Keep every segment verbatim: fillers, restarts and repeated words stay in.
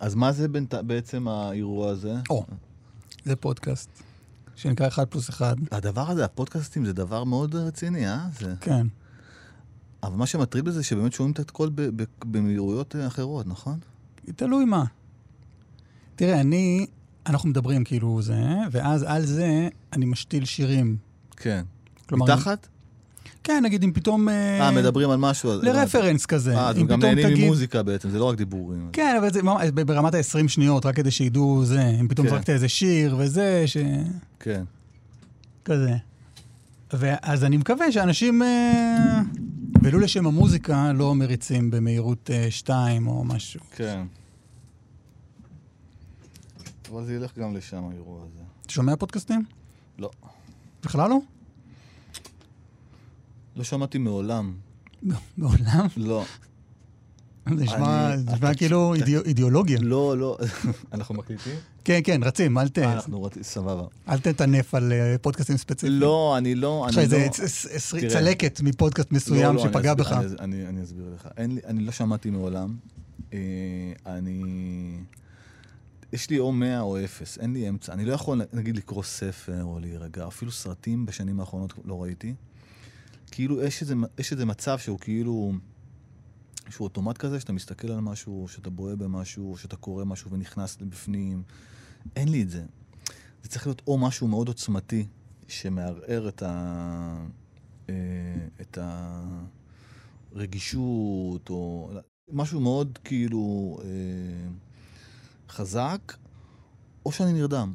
אז מה זה בעצם האירוע הזה? או, זה פודקאסט, שנקרא אחד פלוס אחד. הדבר הזה, הפודקאסטים, זה דבר מאוד רציני, אה? כן. אבל מה שמטריד בזה, שבאמת שומעים את הכל במהירויות אחרות, נכון? תלוי מה. תראה, אני, אנחנו מדברים כאילו זה, ואז על זה אני משתיל שירים. כן. מתחת? כן, נגיד, אם פתאום... אה, מדברים על משהו... לרפרנס כזה. אה, אתם גם נהנים ממוזיקה בעצם, זה לא רק דיבורים. כן, אבל זה ברמת ה-עשרים שניות, רק כדי שידעו זה, אם פתאום פרקת איזה שיר וזה, ש... כן. כזה. ואז אני מקווה שאנשים... ולו לשם המוזיקה לא מריצים במהירות שתיים או משהו. כן. אבל זה ילך גם לשם, האירוע הזה. אתה שומע פודקאסטים? לא. בכלל לא? לא שמעתי מעולם. מעולם? לא. זה נשמע כאילו אידיאולוגיה. לא, לא. אנחנו מקליטים? כן, כן, רצים, אל ת... אנחנו רצים, סבבה. אל תטנף על פודקאסטים ספציפיים. לא, אני לא... יש לך איזה צלקת מפודקאסט מסוים שפגע בך. אני אסביר לך. אני לא שמעתי מעולם. אני... יש לי או מאה או אפס, אין לי אמצע. אני לא יכול, נגיד, לקרוא ספר או להירגע. אפילו סרטים בשנים האחרונות לא ראיתי. כאילו יש איזה, יש איזה מצב שהוא כאילו, שהוא אוטומט כזה, שאתה מסתכל על משהו, שאתה בוהה במשהו, שאתה קורא משהו ונכנס לבפנים. אין לי את זה. זה צריך להיות או משהו מאוד עוצמתי, שמערער את ה... את הרגישות, או... משהו מאוד כאילו חזק, או שאני נרדם.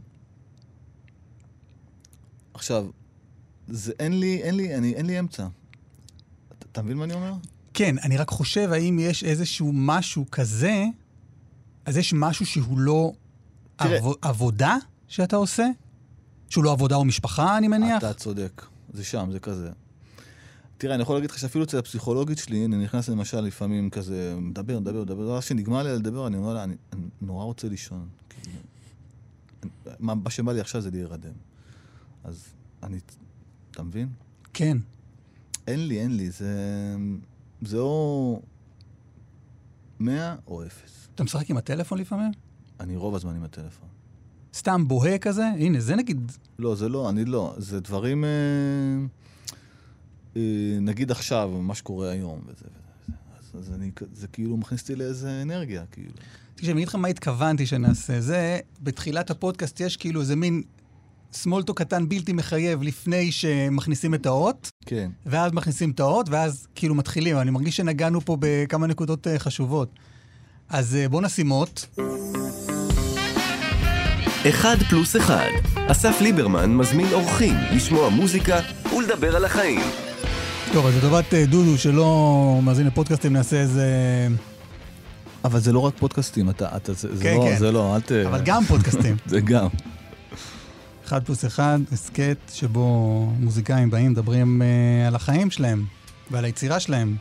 עכשיו, זה אין לי, אין לי, אני, אין לי אמצע. אתה מבין מה אני אומר? כן, אני רק חושב, האם יש איזשהו משהו כזה, אז יש משהו שהוא לא עבודה שאתה עושה? שהוא לא עבודה או משפחה, אני מניח? אתה צודק. זה שם, זה כזה. תראה, אני יכול להגיד לך שאפילו אצל הפסיכולוגית שלי, אני נכנס למשל לפעמים כזה, מדבר, מדבר, מדבר, דבר שנגמר לי על לדבר, אני אומר לה, אני נורא רוצה לישון. מה שבא לי עכשיו זה להירדם. אז אני... אתה מבין? כן. אין לי, אין לי. זה, זה או מאה או אפס. אתה משחק עם הטלפון לפעמים? אני רוב הזמן עם הטלפון. סתם בוהה כזה? הנה, זה נגיד... לא, זה לא, אני לא. זה דברים... אה, אה, נגיד עכשיו, מה שקורה היום וזה וזה. אז, אז אני, זה כאילו מכניסתי לאיזה אנרגיה, כאילו. תקשיב, אני אגיד לך מה התכוונתי שנעשה. זה, בתחילת הפודקאסט יש כאילו איזה מין... סמולטו קטן בלתי מחייב לפני שמכניסים את האות, כן. ואז מכניסים את האות, ואז כאילו מתחילים. אני מרגיש שנגענו פה בכמה נקודות חשובות. אז בואו נשים אות. אחד פלוס אחד. אסף ליברמן מזמין אורחים לשמוע מוזיקה ולדבר על החיים. טוב, אז לטובת דודו שלא מאזין לפודקאסטים, נעשה איזה... אבל זה לא רק פודקאסטים, אתה, אתה, זה, כן, לא, כן. זה לא, אל ת... אבל גם פודקאסטים. זה גם. אחד פלוס אחד, הסקט שבו מוזיקאים באים, מדברים אה, על החיים שלהם ועל היצירה שלהם.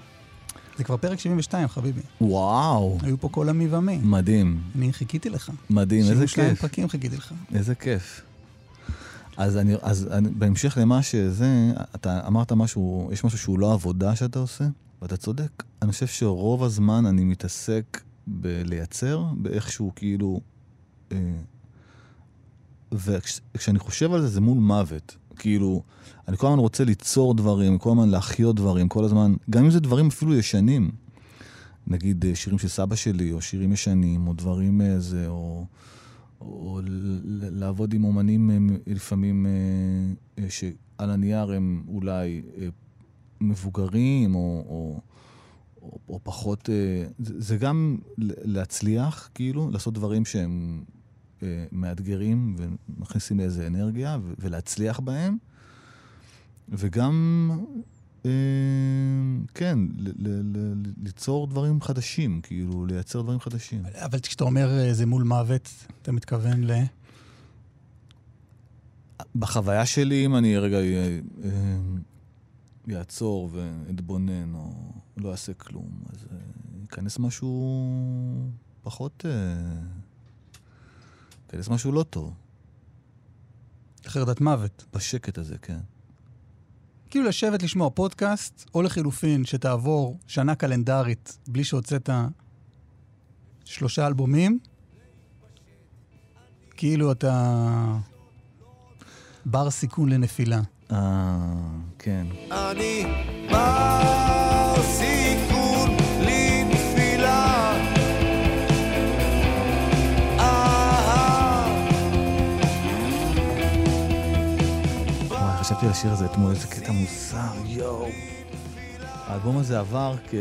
זה כבר פרק שבעים ושתיים, חביבי. וואו. היו פה כל עמי ועמי. מדהים. אני חיכיתי לך. מדהים, איזה כיף. שבעים ושתיים פרקים חיכיתי לך. איזה כיף. אז, אני, אז אני, בהמשך למה שזה, אתה אמרת משהו, יש משהו שהוא לא עבודה שאתה עושה, ואתה צודק. אני חושב שרוב הזמן אני מתעסק בלייצר, באיכשהו כאילו... אה, וכשאני חושב על זה, זה מול מוות. כאילו, אני כל הזמן רוצה ליצור דברים, כל הזמן להחיות דברים, כל הזמן, גם אם זה דברים אפילו ישנים. נגיד, שירים של סבא שלי, או שירים ישנים, או דברים איזה, או, או לעבוד עם אומנים לפעמים שעל הנייר הם אולי מבוגרים, או, או, או, או פחות... זה, זה גם להצליח, כאילו, לעשות דברים שהם... מאתגרים ומכניסים לאיזה אנרגיה ו- ולהצליח בהם, וגם אה, כן, ל- ל- ל- ליצור דברים חדשים, כאילו לייצר דברים חדשים. אבל כשאתה אומר זה מול מוות, אתה מתכוון ל... בחוויה שלי, אם אני רגע יעצור ואתבונן או לא אעשה כלום, אז ייכנס משהו פחות... יש משהו לא טוב. חרדת מוות. בשקט הזה, כן. כאילו לשבת לשמוע פודקאסט, או לחילופין שתעבור שנה קלנדרית, בלי שהוצאת שלושה אלבומים, כאילו אתה בר סיכון לנפילה. אה, כן. אני בר סיכון לנפילה. וואי, חשבתי על השיר הזה אתמול, איזה קטע מוזר, יואו. האלבום הזה עבר כ...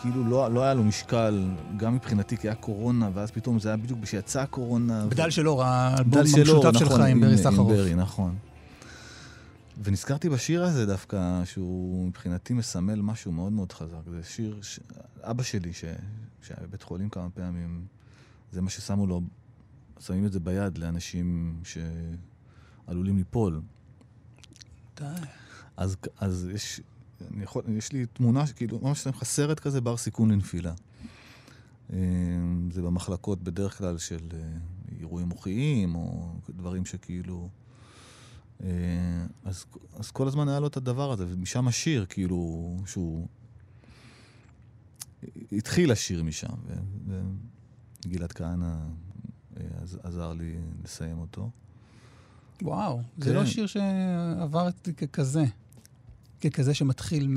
כאילו לא, לא היה לו משקל, גם מבחינתי, כי היה קורונה, ואז פתאום זה היה בדיוק כשיצא קורונה. בדל ו... שלא, האלבום המשותף נכון, שלך עם ברי סחרוף. עם ברי, נכון. ונזכרתי בשיר הזה דווקא, שהוא מבחינתי מסמל משהו מאוד מאוד חזק. זה שיר, ש... אבא שלי, ש... שהיה בבית חולים כמה פעמים, זה מה ששמו לו, שמים את זה ביד לאנשים שעלולים ליפול. די. אז, אז יש... יכול, יש לי תמונה שכאילו, ממש שלהם חסרת כזה בר סיכון לנפילה. זה במחלקות בדרך כלל של אירועים מוחיים, או דברים שכאילו... אז, אז כל הזמן היה לו את הדבר הזה, ומשם השיר כאילו, שהוא... התחיל השיר משם, וגלעד כהנא עזר לי לסיים אותו. וואו, כן. זה לא שיר שעבר ככזה. כזה שמתחיל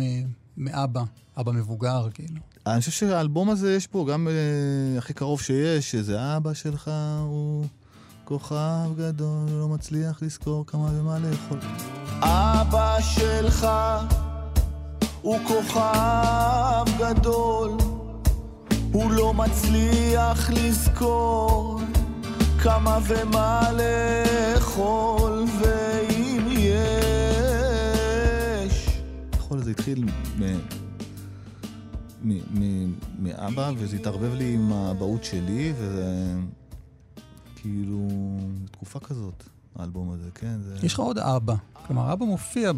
מאבא, אבא מבוגר, כאילו. אני חושב שהאלבום הזה יש פה גם הכי קרוב שיש, שזה אבא שלך הוא כוכב גדול, לא מצליח לזכור כמה ומה לאכול. אבא שלך הוא כוכב גדול, הוא לא מצליח לזכור כמה ומה לאכול, ואם יהיה זה התחיל מאבא, וזה התערבב לי עם האבהות שלי, וזה כאילו תקופה כזאת, האלבום הזה, כן? יש לך עוד אבא, כלומר אבא מופיע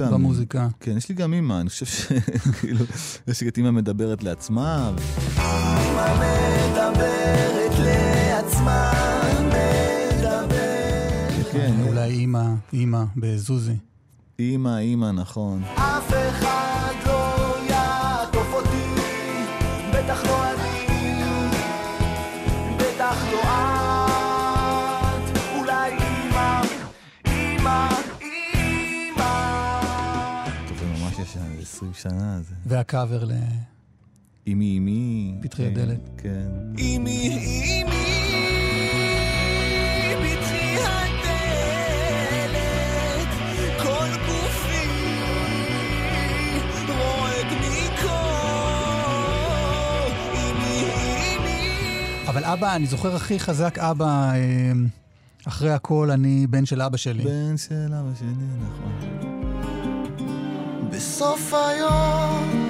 במוזיקה. כן, יש לי גם אמא, אני חושב שכאילו, יש לי את אמא מדברת לעצמה. אמא מדברת לעצמה, מדברת. אולי אמא בזוזי. אימא, אימא, נכון. אף אחד לא יעטוף אותי, בטח לא אני, בטח לא את, אולי אימא, אימא, אימא. טוב, ממש יש עשרים שנה, זה... והקאבר ל... אימי, אימי... פתחי הדלת. כן. אימי, אימי... אבל אבא, אני זוכר הכי חזק, אבא, אחרי הכל, אני בן של אבא שלי. בן של אבא שלי, נכון. בסוף היום,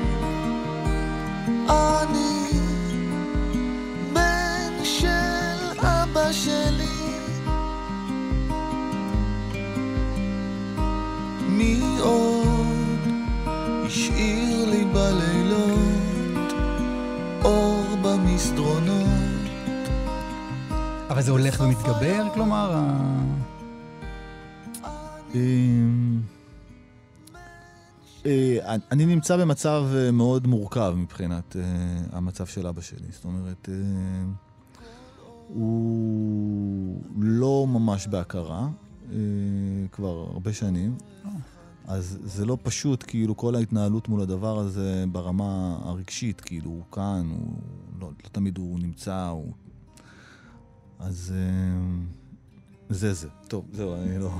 אני בן של אבא שלי. מי עוד השאיר לי בלילות, אור במסדרונות. אבל זה הולך ומתגבר, כלומר? אני נמצא במצב מאוד מורכב מבחינת המצב של אבא שלי. זאת אומרת, הוא לא ממש בהכרה כבר הרבה שנים. אז זה לא פשוט, כאילו, כל ההתנהלות מול הדבר הזה ברמה הרגשית, כאילו, הוא כאן, לא תמיד הוא נמצא, הוא... אז זה זה. טוב, זהו, אני לא...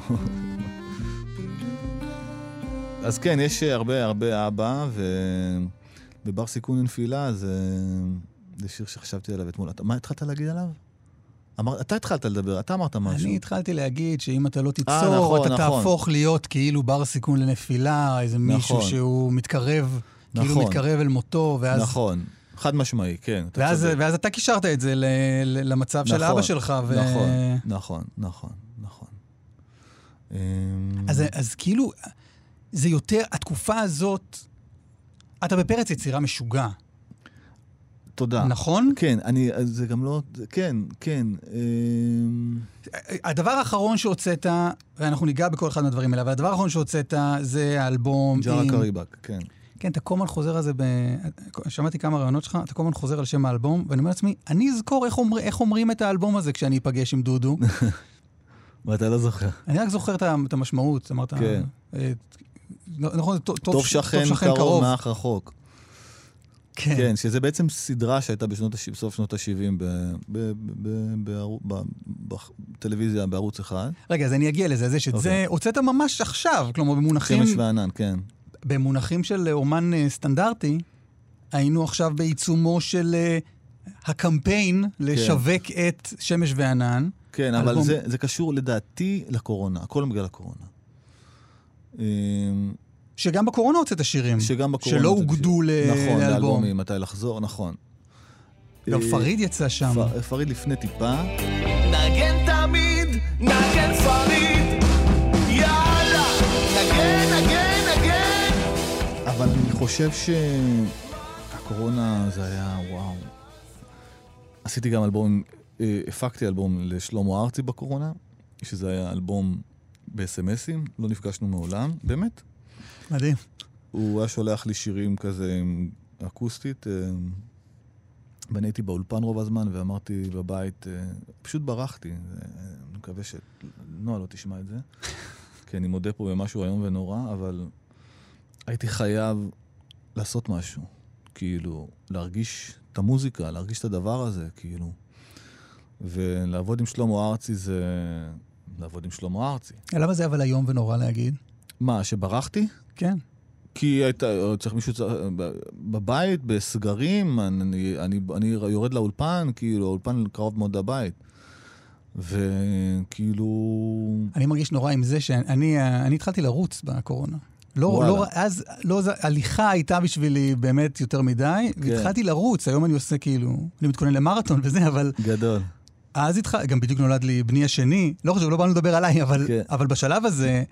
אז כן, יש הרבה הרבה אבא, ובבר סיכון לנפילה, זה שיר שחשבתי עליו אתמול. מה התחלת להגיד עליו? אתה התחלת לדבר, אתה אמרת משהו. אני התחלתי להגיד שאם אתה לא תיצור, אתה תהפוך להיות כאילו בר סיכון לנפילה, איזה מישהו שהוא מתקרב, כאילו מתקרב אל מותו, ואז... נכון. חד משמעי, כן. ואז, ואז אתה קישרת את זה ל, ל, למצב נכון, של אבא שלך. ו... נכון, נכון, נכון, נכון. אז, אז כאילו, זה יותר, התקופה הזאת, אתה בפרץ יצירה משוגע. תודה. נכון? כן, אני, זה גם לא, כן, כן. הדבר האחרון שהוצאת, ואנחנו ניגע בכל אחד מהדברים האלה, אבל הדבר האחרון שהוצאת זה האלבום... ג'רה עם... קריבק, כן. כן, אתה קומן חוזר על זה, ב... שמעתי כמה רעיונות שלך, אתה קומן חוזר על שם האלבום, ואני אומר לעצמי, אני אזכור איך, אומר, איך אומרים את האלבום הזה כשאני אפגש עם דודו. ואתה לא זוכר. אני רק זוכר את המשמעות, אמרת. כן. נכון, טוב, טוב שכן, שכן קרוב, קרוב. מאח רחוק. כן. כן, שזה בעצם סדרה שהייתה בסוף שנות ה-שבעים בטלוויזיה, בערוץ אחד. רגע, אז אני אגיע לזה, זה שזה הוצאת ממש עכשיו, כלומר במונחים... שמש וענן, כן. במונחים של אומן סטנדרטי, היינו עכשיו בעיצומו של הקמפיין לשווק את שמש וענן. כן, אבל זה קשור לדעתי לקורונה, הכל מגיע לקורונה. שגם בקורונה הוצאת השירים, שגם בקורונה שלא הוגדו לאלבום. נכון, לאלבומים, מתי לחזור, נכון. גם פריד יצא שם. פריד לפני טיפה. נגן תמיד, נגן פריד, יאללה, נגן, נגן, נגן. אבל אני חושב שהקורונה זה היה, וואו. עשיתי גם אלבום, הפקתי אלבום לשלמה ארצי בקורונה, שזה היה אלבום ב-אס אם אסים, לא נפגשנו מעולם, באמת. מדהים. הוא היה שולח לי שירים כזה אקוסטית, בניתי באולפן רוב הזמן ואמרתי בבית, פשוט ברחתי, אני מקווה שנועה לא תשמע את זה, כי אני מודה פה במשהו היום ונורא, אבל הייתי חייב לעשות משהו, כאילו להרגיש את המוזיקה, להרגיש את הדבר הזה, כאילו, ולעבוד עם שלמה ארצי זה לעבוד עם שלמה ארצי. למה זה אבל היום ונורא להגיד? מה, שברחתי? כן. כי היית, צריך מישהו בבית, בסגרים, אני, אני, אני יורד לאולפן, כאילו, האולפן קרוב מאוד לבית. וכאילו... אני מרגיש נורא עם זה שאני אני התחלתי לרוץ בקורונה. לא, לא, אז, לא, הליכה הייתה בשבילי באמת יותר מדי, כן. והתחלתי לרוץ, היום אני עושה כאילו, אני מתכונן למרתון וזה, אבל... גדול. אז התח... גם בדיוק נולד לי בני השני, לא חושב, לא באנו לדבר עליי, אבל, כן. אבל בשלב הזה...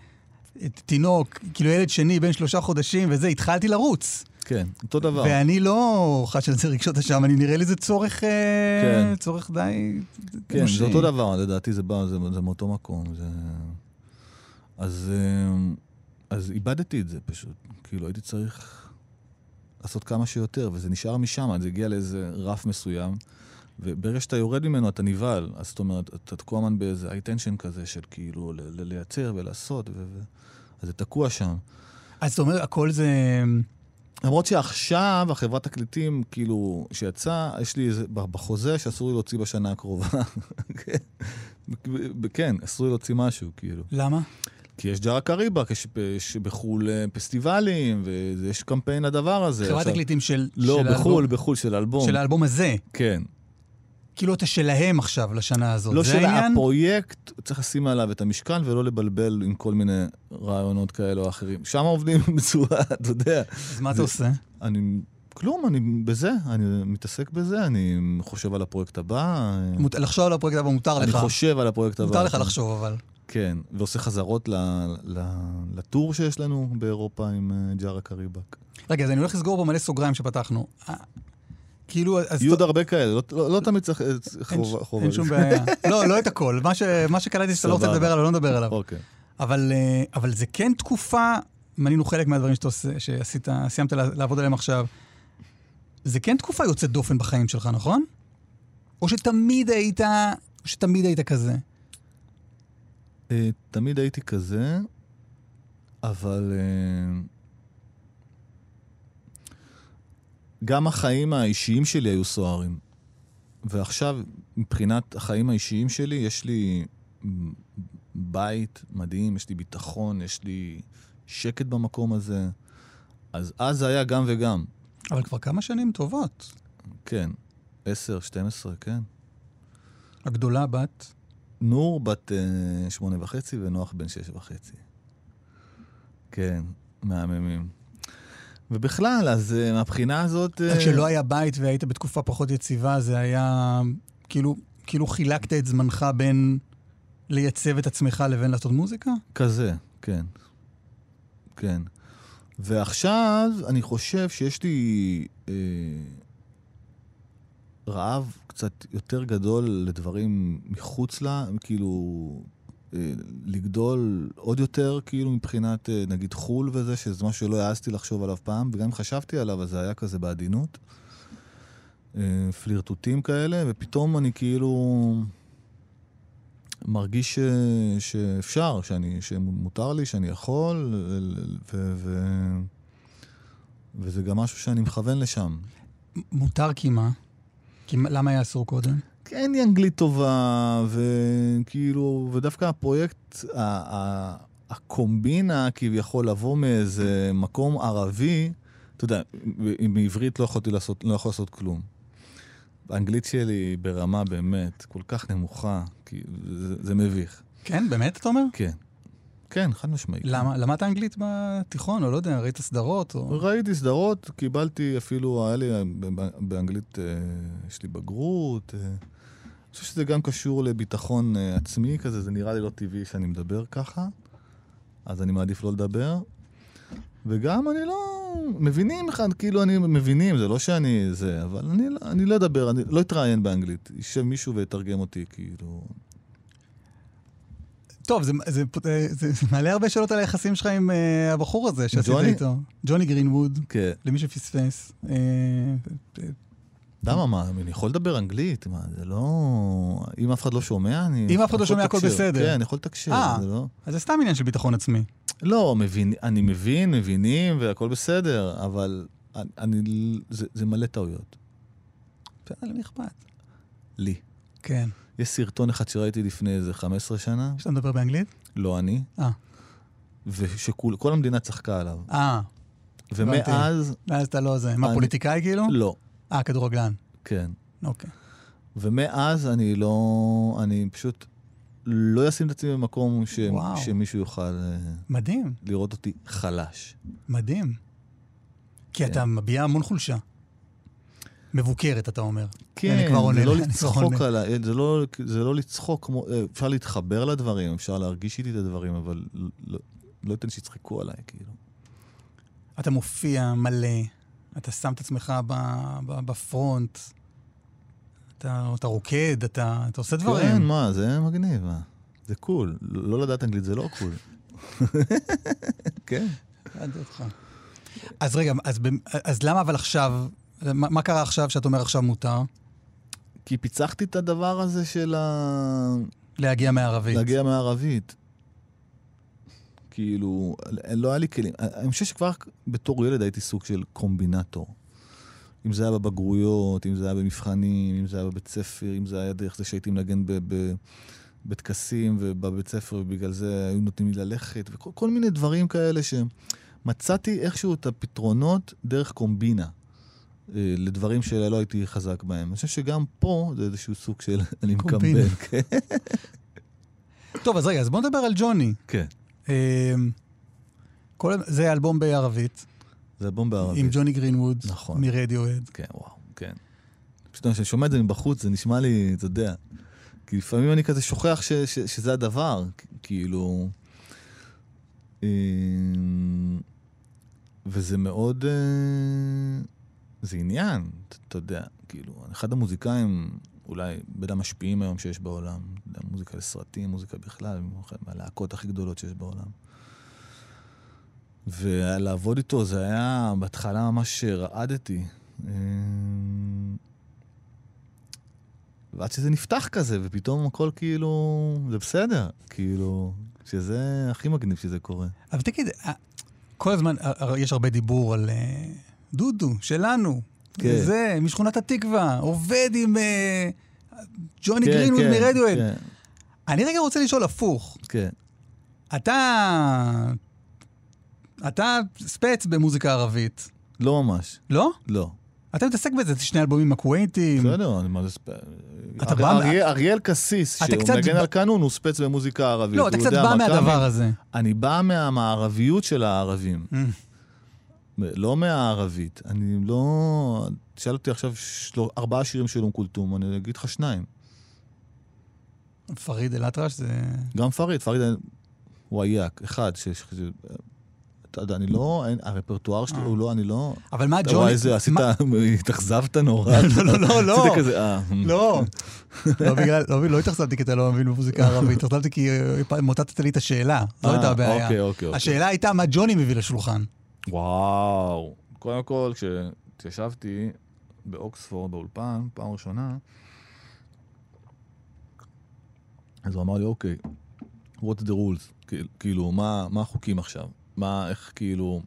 תינוק, כאילו ילד שני, בין שלושה חודשים, וזה, התחלתי לרוץ. כן, אותו דבר. ואני לא חש על זה רגשות השם, אני נראה לי זה צורך, כן. צורך די... כן, זה אותו דבר, לדעתי זה בא, זה, זה מאותו מקום. זה... אז, אז איבדתי את זה פשוט. כאילו, הייתי צריך לעשות כמה שיותר, וזה נשאר משם, זה הגיע לאיזה רף מסוים, וברגע שאתה יורד ממנו, אתה ניבל, אז זאת אומרת, אתה תקוע מן באיזה אי-טנשן כזה של כאילו לייצר ולעשות, אז זה תקוע שם. אז זאת אומרת, הכל זה... למרות שעכשיו, החברת תקליטים, כאילו, שיצא, יש לי בחוזה שאסור לי להוציא בשנה הקרובה. כן, אסור לי להוציא משהו, כאילו. למה? כי יש ג'רה קריבה, יש בחול פסטיבלים, ויש קמפיין לדבר הזה. חברת תקליטים של... לא, בחול, בחול, של האלבום. של האלבום הזה. כן. כאילו אתה שלהם עכשיו לשנה הזאת. לא של הפרויקט, צריך לשים עליו את המשקל ולא לבלבל עם כל מיני רעיונות כאלה או אחרים. שם עובדים בצורה, אתה יודע. אז מה אתה עושה? אני, כלום, אני בזה, אני מתעסק בזה, אני חושב על הפרויקט הבא. לחשוב על הפרויקט הבא מותר לך. אני חושב על הפרויקט הבא. מותר לך לחשוב אבל. כן, ועושה חזרות לטור שיש לנו באירופה עם ג'ארה קריבק. רגע, אז אני הולך לסגור פה מלא סוגריים שפתחנו. יהיו עוד הרבה כאלה, לא תמיד צריך חובה. אין שום בעיה. לא, לא את הכל. מה שקלטתי שאתה לא רוצה לדבר עליו, לא נדבר עליו. אבל זה כן תקופה, מנינו חלק מהדברים שעשית, סיימת לעבוד עליהם עכשיו, זה כן תקופה יוצאת דופן בחיים שלך, נכון? או שתמיד היית, או שתמיד היית כזה? תמיד הייתי כזה, אבל... גם החיים האישיים שלי היו סוערים. ועכשיו, מבחינת החיים האישיים שלי, יש לי בית מדהים, יש לי ביטחון, יש לי שקט במקום הזה. אז אז היה גם וגם. אבל כבר כמה שנים טובות. כן. עשר, שתים עשרה, כן. הגדולה בת? נור בת uh, שמונה וחצי ונוח בן שש וחצי. כן, מהממים. ובכלל, אז מהבחינה הזאת... כשלא היה בית והיית בתקופה פחות יציבה, זה היה... כאילו, כאילו חילקת את זמנך בין לייצב את עצמך לבין לעשות מוזיקה? כזה, כן. כן. ועכשיו אני חושב שיש לי אה, רעב קצת יותר גדול לדברים מחוץ לה, כאילו לגדול עוד יותר, כאילו מבחינת נגיד חול וזה, שזה משהו שלא העזתי לחשוב עליו פעם, וגם חשבתי עליו, אז זה היה כזה בעדינות, פלירטוטים כאלה, ופתאום אני כאילו מרגיש ש... שאפשר, שאני... שמותר לי, שאני יכול, ו... ו... וזה גם משהו שאני מכוון לשם. מותר כי מה? כי למה היה אסור קודם? אין לי אנגלית טובה, וכאילו, ודווקא הפרויקט, הקומבינה, כביכול לבוא מאיזה מקום ערבי, אתה יודע, בעברית לא יכולתי לעשות, לא יכול לעשות כלום. האנגלית שלי ברמה באמת כל כך נמוכה, כי זה, זה מביך. כן, באמת אתה אומר? כן. כן, חד משמעית. למה? למדת אנגלית בתיכון, או לא יודע, ראית סדרות? או... ראיתי סדרות, קיבלתי אפילו, היה לי באנגלית, אה, יש לי בגרות, אה, אני חושב שזה גם קשור לביטחון אה, עצמי כזה, זה נראה לי לא טבעי שאני מדבר ככה, אז אני מעדיף לא לדבר, וגם אני לא... מבינים אחד, כאילו אני מבינים, זה לא שאני זה, אבל אני, אני לא אדבר, אני לא אתראיין באנגלית, יישב מישהו ויתרגם אותי, כאילו... טוב, זה, זה, זה, זה מעלה הרבה שאלות על היחסים שלך עם uh, הבחור הזה שעשית ג'וני... איתו. ג'וני גרינווד, כן. למי שפספס. אה, למה, מה, אני יכול לדבר אנגלית? מה, זה לא... אם אף אחד לא שומע, אני... אם אף אחד לא שומע, הכל בסדר. כן, אני יכול לתקשר, זה לא... אז זה סתם עניין של ביטחון עצמי. לא, מבין, אני מבין, מבינים, והכל בסדר, אבל אני, זה, זה מלא טעויות. ואללה, מי אכפת? לי. כן. יש סרטון אחד שראיתי לפני איזה חמש עשרה שנה. שאתה מדבר באנגלית? לא אני. אה. ושכל, כל המדינה צחקה עליו. אה. ומאז... אז אתה לא זה. מה, פוליטיקאי כאילו? לא. אה, כדורגלן. כן. אוקיי. ומאז אני לא... אני פשוט... לא ישים את עצמי במקום ש... שמישהו יוכל מדהים. לראות אותי חלש. מדהים. כי כן. אתה מביע המון חולשה. מבוקרת, אתה אומר. כן, זה לא, לצחוק על ה... זה, לא, זה לא לצחוק כמו... אפשר להתחבר לדברים, אפשר להרגיש איתי את הדברים, אבל לא, לא אתן שיצחקו עליי, כאילו. אתה מופיע מלא, אתה שם את עצמך בפרונט, אתה, אתה רוקד, אתה, אתה עושה דברים. כן, מה, זה מגניב, מה. זה קול. לא לדעת אנגלית, זה לא קול. כן. אז רגע, אז, אז למה אבל עכשיו, מה, מה קרה עכשיו שאת אומר עכשיו מותר? כי פיצחתי את הדבר הזה של ה... להגיע מערבית. להגיע מערבית. כאילו, לא היה לי כלים. אני חושב שכבר בתור ילד הייתי סוג של קומבינטור. אם זה היה בבגרויות, אם זה היה במבחנים, אם זה היה בבית ספר, אם זה היה דרך זה שהייתי מנגן בטקסים ובבית ספר, ובגלל זה היו נותנים לי ללכת, וכל מיני דברים כאלה שמצאתי איכשהו את הפתרונות דרך קומבינה, לדברים שלא הייתי חזק בהם. אני חושב שגם פה זה איזשהו סוג של אני מקמבל. טוב, אז רגע, אז בוא נדבר על ג'וני. כן. זה אלבום בערבית. זה אלבום בערבית. עם ג'וני גרינווד, נכון. מרדיוהד. כן, וואו, כן. פשוט אני שומע את זה מבחוץ, זה נשמע לי, אתה יודע, כי לפעמים אני כזה שוכח ש, ש, שזה הדבר, כאילו... אה, וזה מאוד... אה, זה עניין, אתה יודע, כאילו, אחד המוזיקאים, אולי בין המשפיעים היום שיש בעולם, מוזיקה לסרטים, מוזיקה בכלל, הלהקות הכי גדולות שיש בעולם. ולעבוד איתו, זה היה בהתחלה ממש רעדתי. ועד שזה נפתח כזה, ופתאום הכל כאילו, זה בסדר. כאילו, שזה הכי מגניב שזה קורה. אבל תגיד, כל הזמן יש הרבה דיבור על דודו, שלנו. זה, משכונת התקווה, עובד עם ג'וני גרינווד מרדיוהד. אני רגע רוצה לשאול הפוך. אתה... אתה ספץ במוזיקה ערבית. לא ממש. לא? לא. אתה מתעסק בזה, שני אלבומים הכווייתיים. בסדר, אני מה זה ספץ. אריאל קסיס, שהוא מנגן על קנון, הוא ספץ במוזיקה ערבית. לא, אתה קצת בא מהדבר הזה. אני בא מהמערביות של הערבים. לא מהערבית. אני לא... תשאל אותי עכשיו ארבעה שירים של אום כולתום, אני אגיד לך שניים. פריד אלאטרש זה... גם פריד, פריד הוא אייק, אחד ש... אתה יודע, אני לא, הרפרטואר שלי הוא לא, אני לא... אבל מה ג'וני... וואי, זה עשית, התאכזבת נורא. לא, לא, לא, לא. עשית כזה, אה. לא. לא התאכזבתי כי אתה לא מבין במוזיקה הערבית, התאכזבתי כי מוטטת לי את השאלה. לא הייתה הבעיה. אוקיי, אוקיי. השאלה הייתה מה ג'וני מביא לשולחן. וואו. קודם כל, כשישבתי באוקספורד, באולפן, פעם ראשונה, אז הוא אמר לי, אוקיי, what the rules? כאילו, מה החוקים עכשיו? מה, איך, כאילו...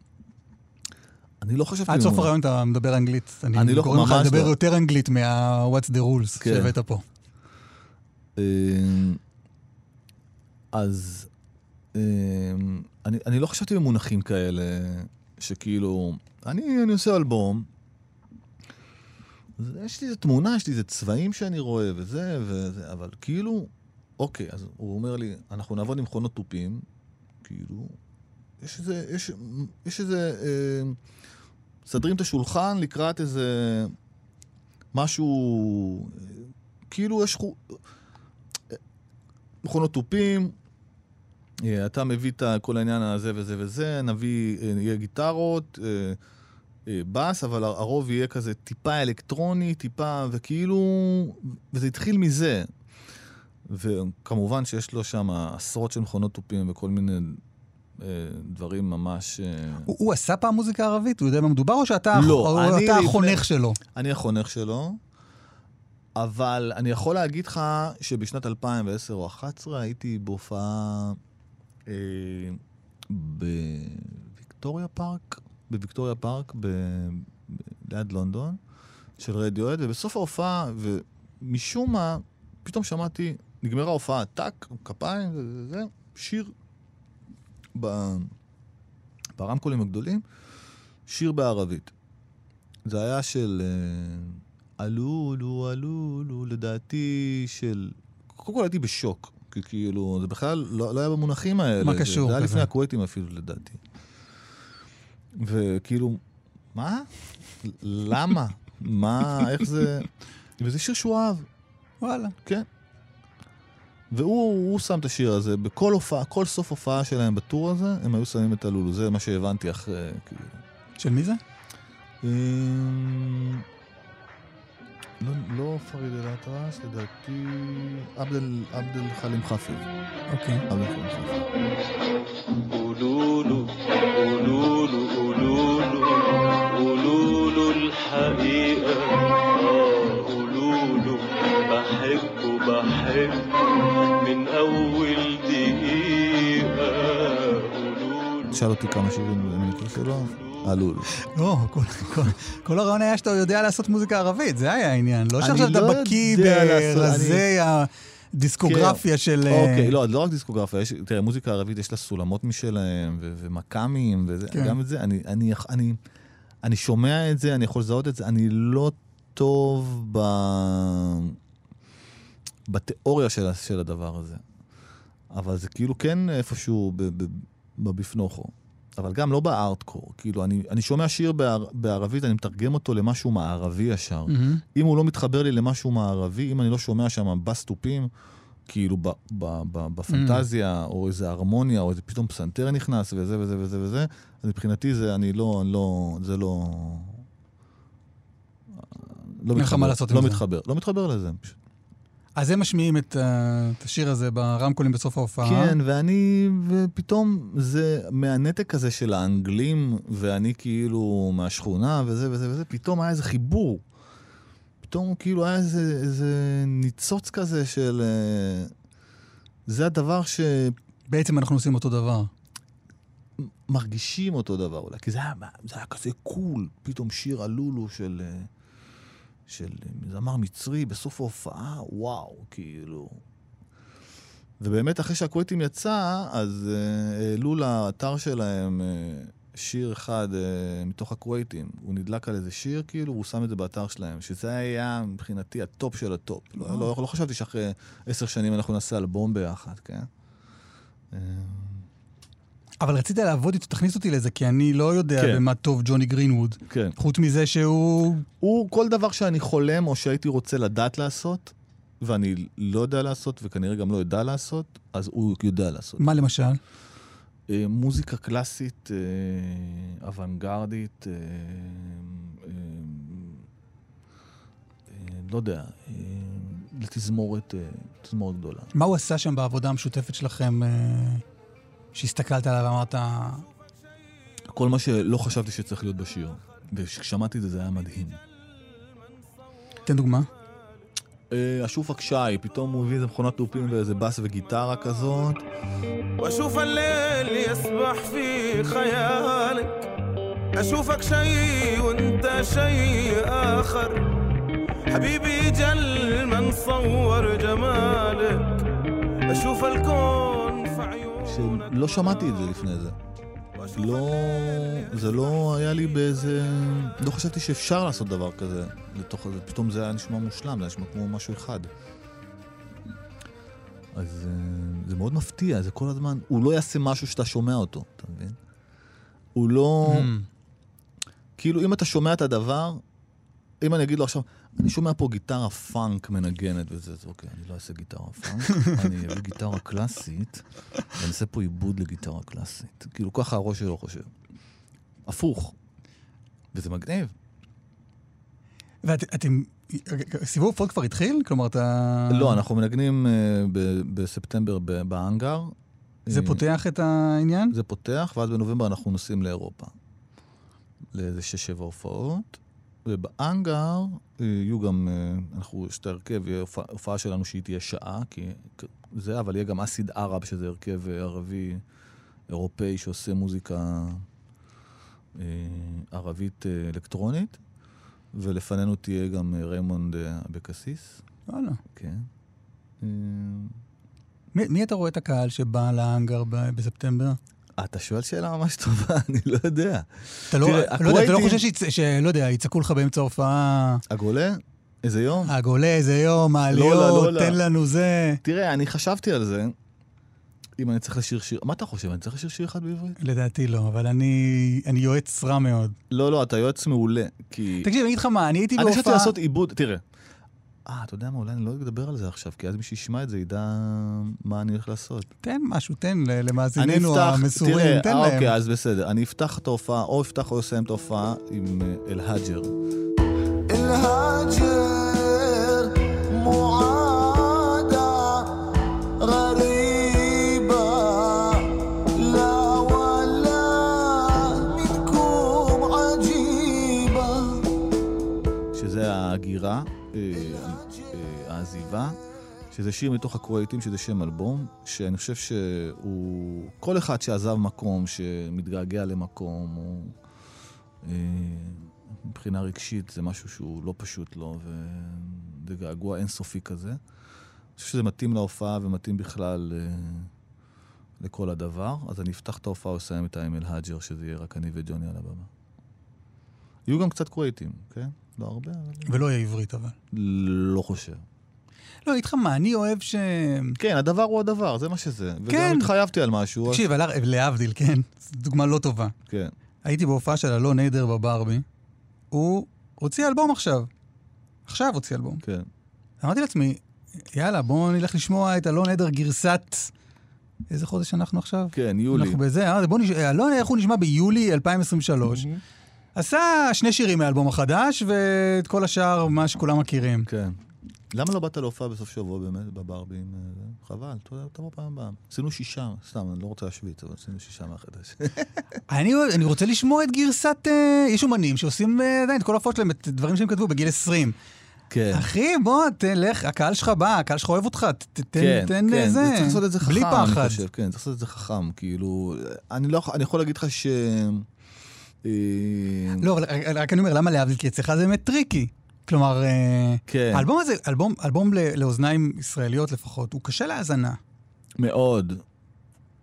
אני לא חשבתי... עד סוף הרעיון אתה מדבר אנגלית. אני לא... קוראים לך לדבר יותר אנגלית מה... what's the rules שהבאת פה. אז... אני לא חשבתי במונחים כאלה, שכאילו... אני עושה אלבום, יש לי איזה תמונה, יש לי איזה צבעים שאני רואה, וזה, וזה, אבל כאילו... אוקיי, אז הוא אומר לי, אנחנו נעבוד עם מכונות תופים, כאילו... יש איזה, יש, יש איזה, אה, סדרים את השולחן לקראת איזה משהו, אה, כאילו יש חו... אה, מכונות טופים, אה, אתה מביא את כל העניין הזה וזה וזה, נביא, אה, יהיה גיטרות, אה, אה, בס, אבל הרוב יהיה כזה טיפה אלקטרוני, טיפה, וכאילו, וזה התחיל מזה. וכמובן שיש לו שם עשרות של מכונות טופים וכל מיני... דברים ממש... הוא עשה פעם מוזיקה ערבית? הוא יודע מה מדובר או שאתה החונך שלו? אני החונך שלו, אבל אני יכול להגיד לך שבשנת אלפיים ועשר או אחת עשרה הייתי בהופעה בוויקטוריה פארק, בוויקטוריה פארק ליד לונדון, של רדיוהד, ובסוף ההופעה, ומשום מה, פתאום שמעתי, נגמרה ההופעה, טק, כפיים, זה, שיר... ברמקולים הגדולים, שיר בערבית. זה היה של אלולו, אלולו, לדעתי של... קודם כל הייתי בשוק, כי כאילו, זה בכלל לא היה במונחים האלה. מה קשור? זה היה לפני הקוויטים אפילו, לדעתי. וכאילו, מה? למה? מה? איך זה? וזה שיר שהוא אהב. וואלה. כן. והוא שם את השיר הזה, בכל הופעה, כל סוף הופעה שלהם בטור הזה, הם היו שמים את הלולו, זה מה שהבנתי אחרי... של מי זה? לא פריד אל התרס, לדעתי... עבדל חלים חפיב. אוקיי. עבדל חלים חפיב. אולולו, אולולו, אולולו, אולולו الحقيقة بحب وبحب من أول دقيقة שאל אותי כמה שירים אני מתרסה לו, עלול. לא, כל הרעיון היה שאתה יודע לעשות מוזיקה ערבית, זה היה העניין. לא שעכשיו אתה בקיא ברזי הדיסקוגרפיה של... אוקיי, לא, לא רק דיסקוגרפיה, תראה, מוזיקה ערבית יש לה סולמות משלהם ומקמים וזה, גם את זה, אני שומע את זה, אני יכול לזהות את זה, אני לא... טוב ב... בתיאוריה של, של הדבר הזה. אבל זה כאילו כן איפשהו ב, ב, בבפנוחו. אבל גם לא בארטקור. כאילו אני, אני שומע שיר בער, בערבית, אני מתרגם אותו למשהו מערבי ישר. Mm-hmm. אם הוא לא מתחבר לי למשהו מערבי, אם אני לא שומע שם בסטופים, כאילו ב, ב, ב, בפנטזיה, mm-hmm. או איזה הרמוניה, או איזה פתאום פסנתר נכנס, וזה וזה וזה וזה, אז מבחינתי זה אני לא, לא, זה לא... לא מתחבר, לא מתחבר, לא מתחבר לזה. אז הם משמיעים את השיר הזה ברמקולים בסוף ההופעה. כן, ואני, ופתאום זה מהנתק הזה של האנגלים, ואני כאילו מהשכונה, וזה וזה וזה, פתאום היה איזה חיבור. פתאום כאילו היה איזה, איזה ניצוץ כזה של... זה הדבר ש... בעצם אנחנו עושים אותו דבר. מרגישים אותו דבר אולי, כי זה היה, זה היה כזה קול, פתאום שיר הלולו של... של זמר מצרי בסוף ההופעה, וואו, כאילו. ובאמת אחרי שהקוויטים יצא, אז העלו לאתר שלהם שיר אחד מתוך הקוויטים. הוא נדלק על איזה שיר, כאילו, הוא שם את זה באתר שלהם, שזה היה מבחינתי הטופ של הטופ. לא, לא, לא חשבתי שאחרי עשר שנים אנחנו נעשה אלבום ביחד, כן? אבל רצית לעבוד איתו, תכניס אותי לזה, כי אני לא יודע כן. במה טוב ג'וני גרינווד. כן. חוץ מזה שהוא... הוא כל דבר שאני חולם או שהייתי רוצה לדעת לעשות, ואני לא יודע לעשות, וכנראה גם לא יודע לעשות, אז הוא יודע לעשות. מה למשל? Uh, מוזיקה קלאסית, אוונגרדית, לא יודע, לתזמורת גדולה. מה הוא עשה שם בעבודה המשותפת שלכם, שהסתכלת עליו ואמרת... כל מה שלא חשבתי שצריך להיות בשיר, וכששמעתי את זה, זה היה מדהים. תן דוגמה. השוף הקשי, פתאום הוא הביא איזה מכונת טופים ואיזה בס וגיטרה כזאת. واشوف الليل يسبح في خيالك اشوفك شيء وانت شيء اخر حبيبي جل من صور جمالك اشوف الكون في عيونك لو سمعتي انت قبل ده لو ده لو هيا لي بايزه لو حسبتي اشفشار لاصوت دبر كده لتوخ ده فطوم ده نسمع مشلام ده نسمع כמו مשהו אחד אז זה מאוד מפתיע, זה כל הזמן, הוא לא יעשה משהו שאתה שומע אותו, אתה מבין? הוא לא... כאילו, אם אתה שומע את הדבר, אם אני אגיד לו עכשיו, אני שומע פה גיטרה פאנק מנגנת, וזה, אוקיי, אני לא אעשה גיטרה פאנק, אני אביא גיטרה קלאסית, ואני אעשה פה עיבוד לגיטרה קלאסית. כאילו, ככה הראש שלו חושב. הפוך. וזה מגניב. ואתם... סיבוב פולק כבר התחיל? כלומר, אתה... לא, אנחנו מנגנים בספטמבר באנגר. זה פותח את העניין? זה פותח, ואז בנובמבר אנחנו נוסעים לאירופה. לאיזה שש שבע הופעות. ובאנגר יהיו גם, אנחנו, יש את הרכב, הופעה שלנו שהיא תהיה שעה, כי זה, אבל יהיה גם אסיד ערב, שזה הרכב ערבי אירופאי שעושה מוזיקה ערבית אלקטרונית. ולפנינו תהיה גם ריימונד בקסיס. וואלה. כן. מי אתה רואה את הקהל שבא להאנגר בספטמבר? אתה שואל שאלה ממש טובה, אני לא יודע. אתה לא חושב שלא יודע, יצעקו לך באמצע הופעה... הגולה? איזה יום? הגולה, איזה יום, העליות, תן לנו זה. תראה, אני חשבתי על זה, אם אני צריך לשיר שיר... מה אתה חושב? אני צריך לשיר שיר אחד בעברית? לדעתי לא, אבל אני... אני יועץ רע מאוד. לא, לא, אתה יועץ מעולה, כי... תקשיב, אני אגיד לך מה, אני הייתי בהופעה... אני חשבתי לעשות עיבוד, תראה. אה, אתה יודע מה, אולי אני לא אדבר על זה עכשיו, כי אז מי שישמע את זה ידע מה אני הולך לעשות. תן משהו, תן למאזיננו המסורים, תראה, תן להם. אוקיי, אז בסדר. אני אפתח את ההופעה, או אפתח או אסיים את ההופעה עם אל-הג'ר. אל-הג'ר מועדה גריב הגירה, העזיבה, שזה שיר מתוך הקרואיטים, שזה שם אלבום, שאני חושב שהוא... כל אחד שעזב מקום, שמתגעגע למקום, הוא... מבחינה רגשית, זה משהו שהוא לא פשוט לו, וזה געגוע אינסופי כזה. אני חושב שזה מתאים להופעה, ומתאים בכלל לכל הדבר. אז אני אפתח את ההופעה, ואסיים איתה עם אל-הג'ר, שזה יהיה רק אני וג'וני על הבמה. יהיו גם קצת קרואיטים, כן? לא הרבה, אבל... ולא יהיה עברית, אבל. לא חושב. לא, איתך מה, אני אוהב ש... כן, הדבר הוא הדבר, זה מה שזה. כן. וגם התחייבתי על משהו. תקשיב, אז... על... להבדיל, כן. זו דוגמה לא טובה. כן. הייתי בהופעה של אלון הידר בברבי, הוא הוציא אלבום עכשיו. עכשיו הוציא אלבום. כן. אמרתי לעצמי, יאללה, בואו נלך לשמוע את אלון הידר גרסת... איזה חודש אנחנו עכשיו? כן, יולי. אנחנו בזה, אמרתי, בואו נשמע... אלון הידר נשמע ביולי אלפיים עשרים ושלוש. עשה שני שירים מהאלבום החדש, ואת כל השאר, מה שכולם מכירים. כן. למה לא באת להופעה בסוף שבוע באמת, בברבים? חבל, תבוא פעם פעם. עשינו שישה, סתם, אני לא רוצה להשוויץ, אבל עשינו שישה מהחדש. אני רוצה לשמוע את גרסת... יש אומנים שעושים עדיין את כל ההופעות שלהם, את דברים שהם כתבו בגיל עשרים. כן. אחי, בוא, תלך, הקהל שלך בא, הקהל שלך אוהב אותך, תתן זה. צריך לעשות את זה חכם, אני חושב. כן, צריך לעשות את זה חכם, כאילו... אני יכול להגיד לך ש... לא, רק אני אומר, למה להבדיל? כי אצלך זה באמת טריקי. כלומר, האלבום הזה, אלבום לאוזניים ישראליות לפחות, הוא קשה להאזנה. מאוד.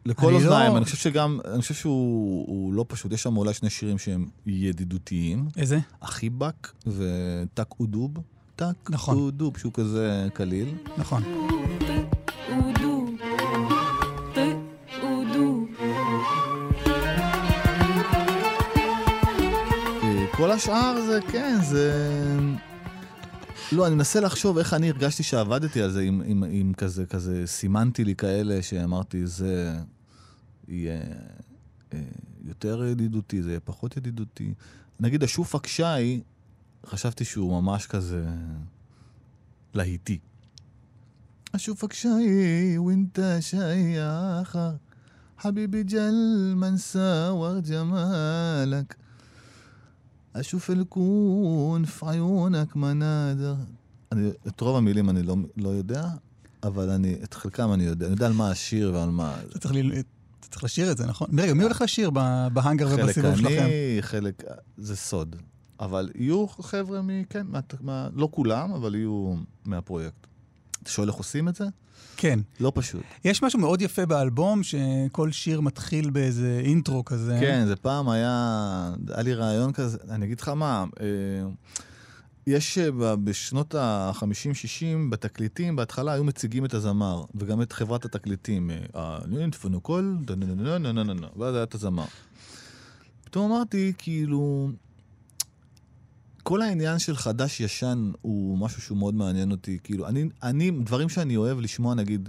לכל אוזניים. אני חושב שגם, אני חושב שהוא לא פשוט. יש שם אולי שני שירים שהם ידידותיים. איזה? אחיבק וטק אודוב. טק אודוב, שהוא כזה קליל. נכון. כל השאר זה, כן, זה... לא, אני מנסה לחשוב איך אני הרגשתי שעבדתי על זה, אם כזה, כזה, סימנתי לי כאלה שאמרתי, זה יהיה יותר ידידותי, זה יהיה פחות ידידותי. נגיד, השוף הקשי, חשבתי שהוא ממש כזה להיטי. השוף הקשי, וינטה שייחר, חביבי ג'ל מנסה וג'מלק, השוף אלכון פעיונק מנאדר. אני, את רוב המילים אני לא, לא יודע, אבל אני, את חלקם אני יודע. אני יודע על מה השיר ועל מה... אתה צריך, לי, אתה צריך לשיר את זה, נכון? רגע, מי הולך לשיר בהנגר ובסיבוב שלכם? חלק אני, חלק... זה סוד. אבל יהיו חבר'ה מ... כן, מה, מה, לא כולם, אבל יהיו מהפרויקט. אתה שואל איך עושים את זה? כן. לא פשוט. יש משהו מאוד יפה באלבום, שכל שיר מתחיל באיזה אינטרו כזה. כן, זה פעם היה... היה לי רעיון כזה, אני אגיד לך מה... אה, יש בשנות ה-חמישים שישים בתקליטים, בהתחלה היו מציגים את הזמר, וגם את חברת התקליטים, תפנוקול, ואז היה את הזמר. פתאום אמרתי, כאילו, כל העניין של חדש-ישן הוא משהו שהוא מאוד מעניין אותי, כאילו, אני, דברים שאני אוהב לשמוע, נגיד,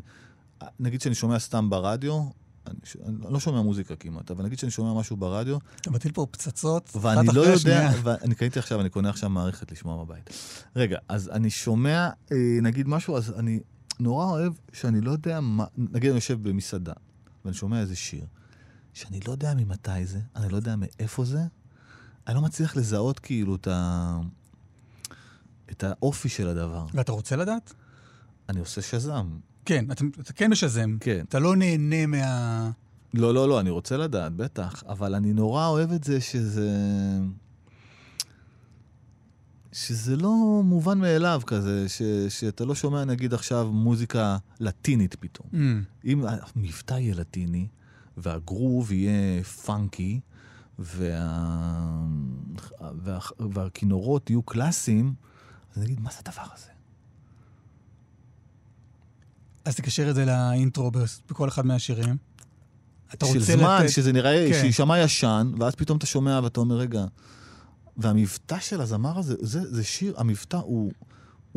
נגיד שאני שומע סתם ברדיו, אני לא שומע מוזיקה כמעט, אבל נגיד שאני שומע משהו ברדיו. אתה מטיל פה פצצות, ואני לא יודע, ואני קניתי עכשיו, אני קונה עכשיו מערכת לשמוע בבית. רגע, אז אני שומע, נגיד משהו, אז אני נורא אוהב שאני לא יודע מה, נגיד אני יושב במסעדה, ואני שומע איזה שיר, שאני לא יודע ממתי זה, אני לא יודע מאיפה זה, אני לא מצליח לזהות כאילו את ה... את האופי של הדבר. ואתה רוצה לדעת? אני עושה שזם. כן, אתה, אתה כן משזם. כן. אתה לא נהנה מה... לא, לא, לא, אני רוצה לדעת, בטח. אבל אני נורא אוהב את זה שזה... שזה לא מובן מאליו כזה, ש, שאתה לא שומע, נגיד עכשיו, מוזיקה לטינית פתאום. Mm. אם המבטא יהיה לטיני, והגרוב יהיה פאנקי, וה... וה... והכינורות יהיו קלאסיים, אז נגיד, מה זה הדבר הזה? אז תקשר את זה לאינטרו בכל אחד מהשירים. של זמן, שזה נראה, שישמע ישן, ואז פתאום אתה שומע ואתה אומר, רגע, והמבטא של הזמר הזה, זה שיר, המבטא הוא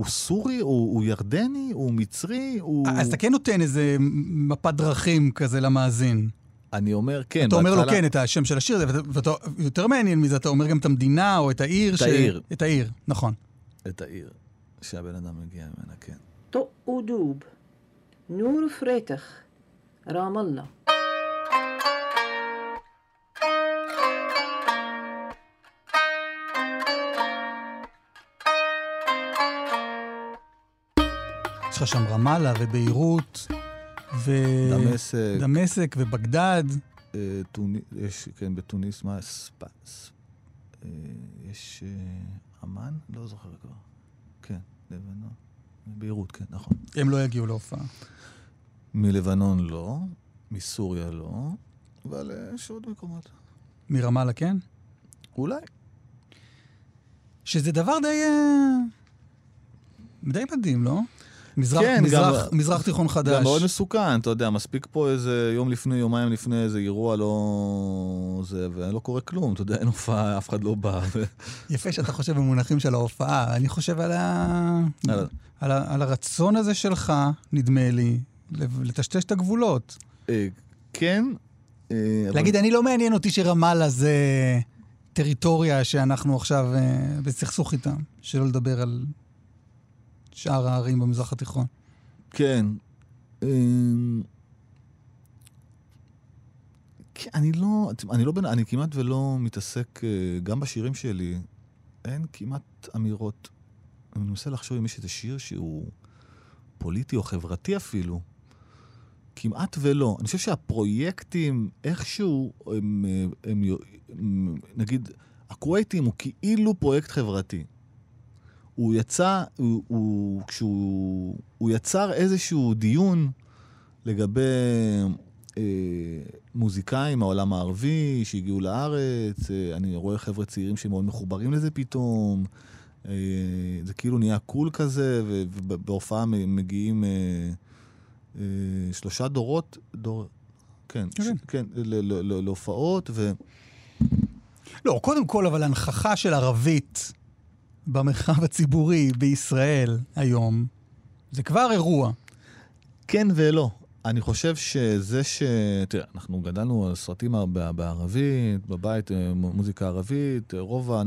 סורי, הוא ירדני, הוא מצרי, הוא... אז אתה כן נותן איזה מפת דרכים כזה למאזין. אני אומר, כן. אתה אומר לו, כן, את השם של השיר הזה, ויותר מעניין מזה, אתה אומר גם את המדינה או את העיר. את העיר. את העיר, נכון. את העיר, שהבן אדם מגיע ממנה, כן. טעו דוב. نور فريتخ رام الله יש שם רמאללה וביירות ודמשק דמשק ובגדד תוניס יש כן בתוניס מה ספאס יש אמן לא זוכר כבר כן לבנון ביירות, כן, נכון. הם לא יגיעו להופעה. מלבנון לא, מסוריה לא, אבל יש עוד מקומות. מרמאללה כן? אולי. שזה דבר די... די מדהים, לא? מזרח, כן, מזרח, גם, מזרח תיכון חדש. גם מאוד מסוכן, אתה יודע, מספיק פה איזה יום לפני, יומיים לפני, איזה אירוע לא... זה, ולא קורה כלום, אתה יודע, אין הופעה, אף אחד לא בא. יפה שאתה חושב במונחים של ההופעה, אני חושב על, ה... על... על, ה... על הרצון הזה שלך, נדמה לי, לטשטש את הגבולות. אה, כן. אה, להגיד, אבל... אני לא מעניין אותי שרמאללה זה טריטוריה שאנחנו עכשיו אה, בסכסוך איתם, שלא לדבר על... שאר הערים במזרח התיכון. כן. אני לא, אני לא, אני כמעט ולא מתעסק, גם בשירים שלי, אין כמעט אמירות. אני מנסה לחשוב אם יש איזה שיר שהוא פוליטי או חברתי אפילו. כמעט ולא. אני חושב שהפרויקטים איכשהו, הם, הם, הם, נגיד, הקווייטים הוא כאילו פרויקט חברתי. הוא יצא, הוא, הוא, כשהוא, הוא יצר איזשהו דיון לגבי אה, מוזיקאים מהעולם הערבי שהגיעו לארץ, אה, אני רואה חבר'ה צעירים שמאוד מחוברים לזה פתאום, אה, זה כאילו נהיה קול כזה, ובהופעה מגיעים אה, אה, שלושה דורות, דור, כן, ש, כן, ל, ל, ל, להופעות. ו... לא, קודם כל, אבל ההנכחה של ערבית... במרחב הציבורי בישראל היום, זה כבר אירוע. כן ולא. אני חושב שזה ש... תראה, אנחנו גדלנו על סרטים בערבית, בבית, מוזיקה ערבית, רוב ה...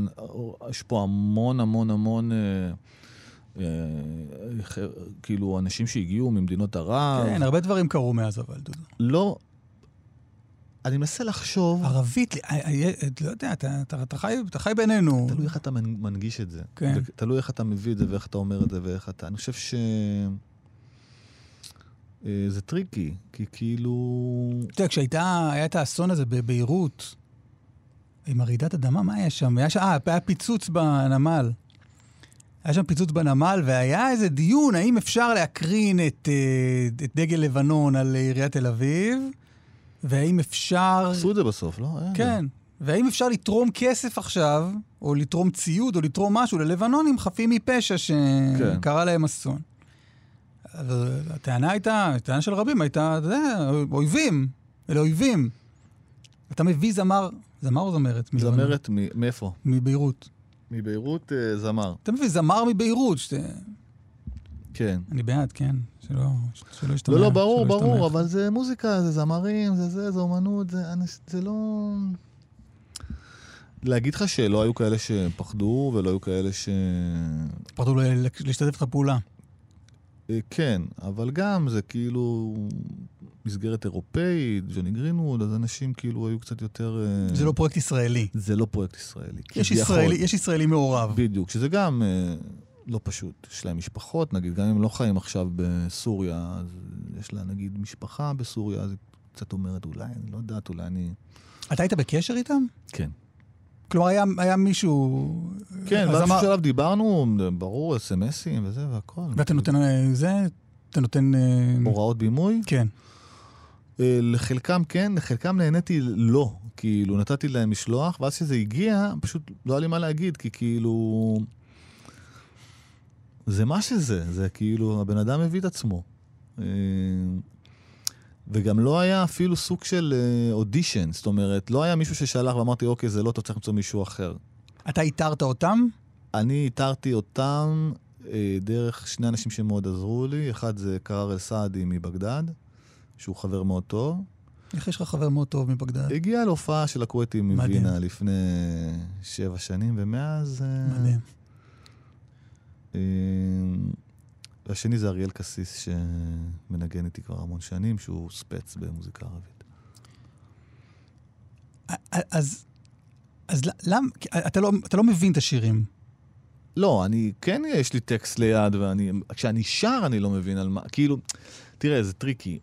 יש פה המון המון המון... כאילו אנשים שהגיעו ממדינות ערב. כן, הרבה דברים קרו מאז אבל, דודו. לא... אני מנסה לחשוב... ערבית, לא יודע, אתה חי בינינו. תלוי איך אתה מנגיש את זה. כן. תלוי איך אתה מביא את זה, ואיך אתה אומר את זה, ואיך אתה... אני חושב ש... זה טריקי, כי כאילו... אתה יודע, כשהייתה, היה את האסון הזה בביירות, עם הרעידת אדמה, מה היה שם? היה שם, אה, היה פיצוץ בנמל. היה שם פיצוץ בנמל, והיה איזה דיון, האם אפשר להקרין את, את דגל לבנון על עיריית תל אביב, והאם אפשר... עשו את זה בסוף, לא? כן. והאם אפשר לתרום כסף עכשיו, או לתרום ציוד, או לתרום משהו ללבנונים חפים מפשע שקרה להם אסון. הטענה הייתה, הטענה של רבים הייתה, אתה יודע, אויבים, אלה אויבים. אתה מביא זמר, זמר או זמרת? זמרת מאיפה? מביירות. מביירות זמר. אתה מביא זמר מביירות, שאתה... כן. אני בעד, כן, שלא ישתמע. לא, לא, ברור, ברור, אבל זה מוזיקה, זה זמרים, זה זה, זה אומנות, זה לא... להגיד לך שלא היו כאלה שפחדו, ולא היו כאלה ש... פחדו להשתתף לך פעולה. כן, אבל גם זה כאילו מסגרת אירופאית, ג'וני גרינווד, אז אנשים כאילו היו קצת יותר... זה לא פרויקט ישראלי. זה לא פרויקט ישראלי. יש ישראלי, יש ישראלי מעורב. בדיוק, שזה גם לא פשוט. יש להם משפחות, נגיד, גם אם לא חיים עכשיו בסוריה, אז יש לה נגיד משפחה בסוריה, אז היא קצת אומרת, אולי, אני לא יודעת, אולי אני... אתה היית בקשר איתם? כן. כלומר, היה, היה מישהו... כן, ואני חושב שעליו דיברנו, ברור, אס-אמסים וזה והכל. ואתה נותן זה? אתה נותן... הוראות בימוי? כן. לחלקם כן, לחלקם נהניתי לא. כאילו, נתתי להם משלוח, ואז שזה הגיע, פשוט לא היה לי מה להגיד, כי כאילו... זה מה שזה, זה כאילו, הבן אדם הביא את עצמו. וגם לא היה אפילו סוג של אודישן, זאת אומרת, לא היה מישהו ששלח ואמרתי, אוקיי, זה לא, אתה צריך למצוא מישהו אחר. אתה איתרת אותם? אני איתרתי אותם אה, דרך שני אנשים שמאוד עזרו לי, אחד זה קרל סעדי מבגדד, שהוא חבר מאוד טוב. איך יש לך חבר מאוד טוב מבגדד? הגיע להופעה של הקוויטים מבינה לפני שבע שנים, ומאז... אה, מדהים. אה, השני זה אריאל קסיס, שמנגן איתי כבר המון שנים, שהוא ספץ במוזיקה ערבית. אז, אז למה, אתה לא, אתה לא מבין את השירים? לא, אני, כן יש לי טקסט ליד, ואני, כשאני שר אני לא מבין על מה, כאילו, תראה, זה טריקי,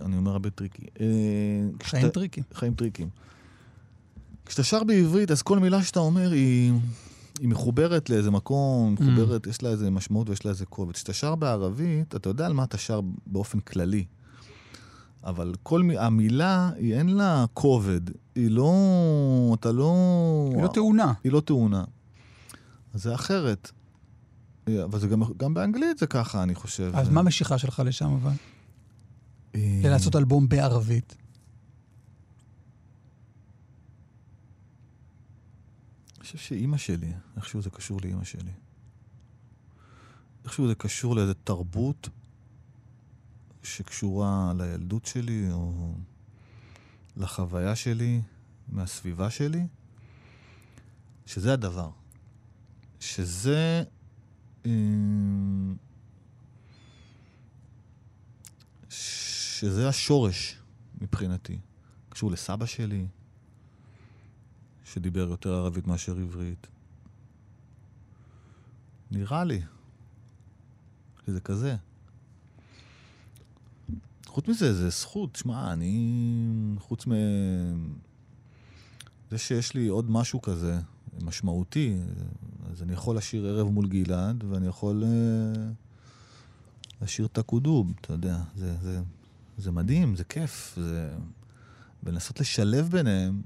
אני אומר הרבה טריקי. חיים טריקים. חיים טריקים. כשאתה שר בעברית, אז כל מילה שאתה אומר היא... היא מחוברת לאיזה מקום, mm. מחוברת, יש לה איזה משמעות ויש לה איזה כובד. כשאתה שר בערבית, אתה יודע על מה אתה שר באופן כללי. אבל כל מ... המילה, היא אין לה כובד. היא לא... אתה לא... היא לא טעונה. היא לא טעונה. אז זה אחרת. אבל זה גם, גם באנגלית זה ככה, אני חושב. אז מה המשיכה שלך לשם, אבל? לעשות אלבום בערבית. אני חושב שאימא שלי, איכשהו זה קשור לאימא שלי. איכשהו זה קשור לאיזו תרבות שקשורה לילדות שלי, או לחוויה שלי, מהסביבה שלי, שזה הדבר. שזה... שזה השורש מבחינתי. קשור לסבא שלי, שדיבר יותר ערבית מאשר עברית. נראה לי שזה כזה. חוץ מזה, זה זכות. שמע, אני... חוץ מ... זה שיש לי עוד משהו כזה, משמעותי, אז אני יכול לשיר ערב מול גלעד, ואני יכול לשיר תקודוב, אתה יודע. זה, זה, זה מדהים, זה כיף. זה... ולנסות לשלב ביניהם,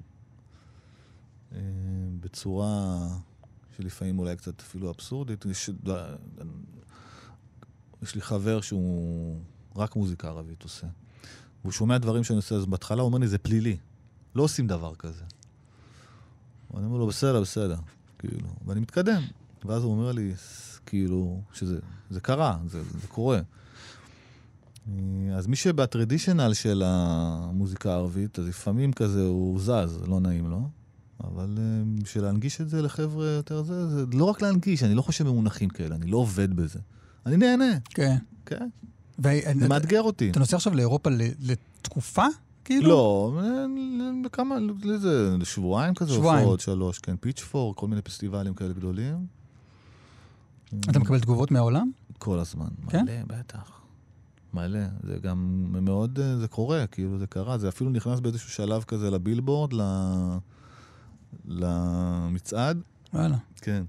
בצורה שלפעמים אולי קצת אפילו אבסורדית. יש, יש לי חבר שהוא רק מוזיקה ערבית עושה. והוא שומע דברים שאני עושה, אז בהתחלה הוא אומר לי, זה פלילי. לא עושים דבר כזה. ואני אומר לו, בסדר, בסדר. כאילו, ואני מתקדם. ואז הוא אומר לי, כאילו, שזה זה קרה, זה, זה קורה. אז מי שבטרדישנל של המוזיקה הערבית, אז לפעמים כזה הוא זז, לא נעים לו, אבל בשביל להנגיש את זה לחבר'ה יותר זה, זה לא רק להנגיש, אני לא חושב במונחים כאלה, אני לא עובד בזה. אני נהנה. כן. כן. זה מאתגר אותי. אתה נוסע עכשיו לאירופה לתקופה? לא, כמה, איזה, שבועיים כזה, שבועיים. שלוש, כן, פיצ'פור, כל מיני פסטיבלים כאלה גדולים. אתה מקבל תגובות מהעולם? כל הזמן, מלא, בטח. מלא, זה גם מאוד, זה קורה, כאילו זה קרה, זה אפילו נכנס באיזשהו שלב כזה לבילבורד, למצעד. וואלה. כן.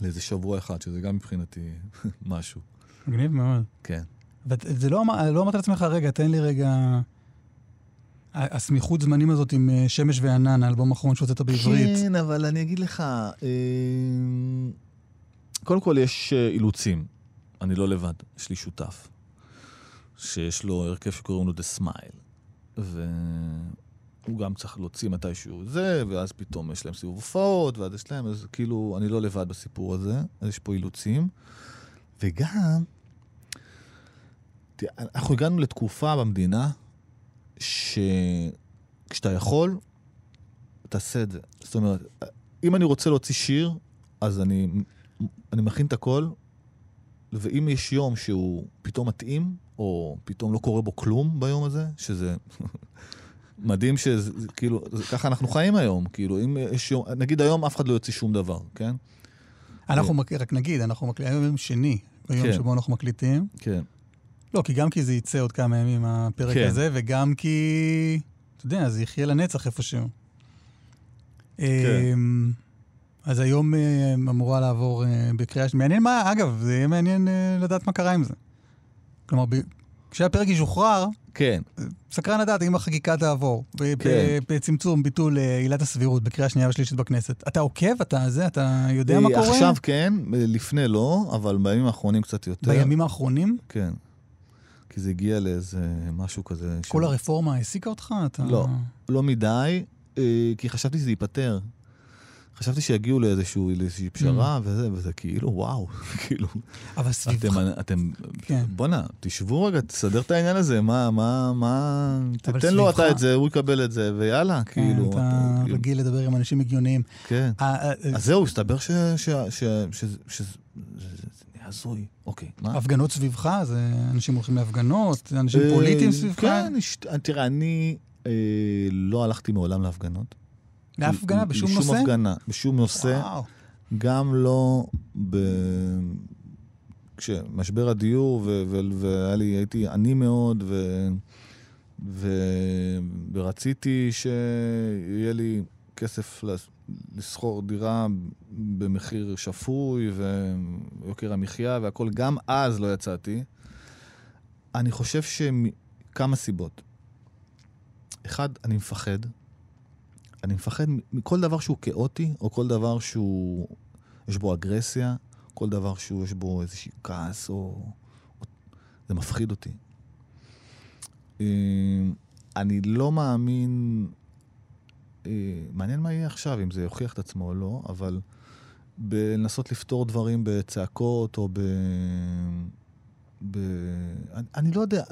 לאיזה שבוע אחד, שזה גם מבחינתי משהו. מגניב מאוד. כן. וזה לא אמרת לעצמך, רגע, תן לי רגע, הסמיכות זמנים הזאת עם שמש וענן, האלבום האחרון שהוצאת בעברית. כן, אבל אני אגיד לך, קודם כל יש אילוצים. אני לא לבד, יש לי שותף, שיש לו הרכב שקוראים לו The Smile, והוא גם צריך להוציא מתישהו זה, ואז פתאום יש להם סיבוב הופעות, ואז יש להם, אז כאילו, אני לא לבד בסיפור הזה, אז יש פה אילוצים, וגם, אנחנו הגענו לתקופה במדינה, שכשאתה יכול, תעשה את זה. זאת אומרת, אם אני רוצה להוציא שיר, אז אני, אני מכין את הכל, ואם יש יום שהוא פתאום מתאים, או פתאום לא קורה בו כלום ביום הזה, שזה מדהים שזה, כאילו, ככה אנחנו חיים היום, כאילו, אם יש יום, נגיד היום אף אחד לא יוצא שום דבר, כן? אנחנו מקליטים, רק נגיד, אנחנו מקליטים היום שני, ביום שבו אנחנו מקליטים. כן. לא, כי גם כי זה יצא עוד כמה ימים הפרק הזה, וגם כי, אתה יודע, זה יחיה לנצח איפשהו. כן. אז היום אמורה לעבור בקריאה שנייה. מעניין מה, אגב, זה יהיה מעניין לדעת מה קרה עם זה. כלומר, כשהפרק ישוחרר, כן. סקרן לדעת אם החקיקה תעבור. כן. בצמצום, ביטול עילת הסבירות בקריאה שנייה ושלישית בכנסת. אתה עוקב, אתה זה, אתה יודע מה קורה? עכשיו כן, לפני לא, אבל בימים האחרונים קצת יותר. בימים האחרונים? כן. כי זה הגיע לאיזה משהו כזה. כל ש... הרפורמה העסיקה אותך? אתה... לא, לא מדי, כי חשבתי שזה ייפטר. חשבתי שיגיעו לאיזשהו, לאיזושהי פשרה, וזה, וזה כאילו, וואו, כאילו. אבל סביבך. אתם, בוא נה, תשבו רגע, תסדר את העניין הזה, מה, מה, מה, תתן לו אתה את זה, הוא יקבל את זה, ויאללה, כאילו. אתה רגיל לדבר עם אנשים הגיוניים. כן. אז זהו, הסתבר ש... הזוי. אוקיי. הפגנות סביבך, זה אנשים הולכים להפגנות, אנשים פוליטיים סביבך. כן, תראה, אני לא הלכתי מעולם להפגנות. להפגנה, בשום נושא? בשום הפגנה, בשום נושא. גם לא כשמשבר הדיור, והייתי עני מאוד, ורציתי שיהיה לי כסף לסחור דירה במחיר שפוי, ויוקר המחיה והכל, גם אז לא יצאתי. אני חושב שכמה סיבות. אחד, אני מפחד. אני מפחד מכל דבר שהוא כאוטי, או כל דבר שהוא יש בו אגרסיה, כל דבר שהוא יש בו איזושהי כעס, או... זה מפחיד אותי. אני לא מאמין... מעניין מה יהיה עכשיו, אם זה יוכיח את עצמו או לא, אבל בלנסות לפתור דברים בצעקות, או ב... ב... אני, אני לא יודע...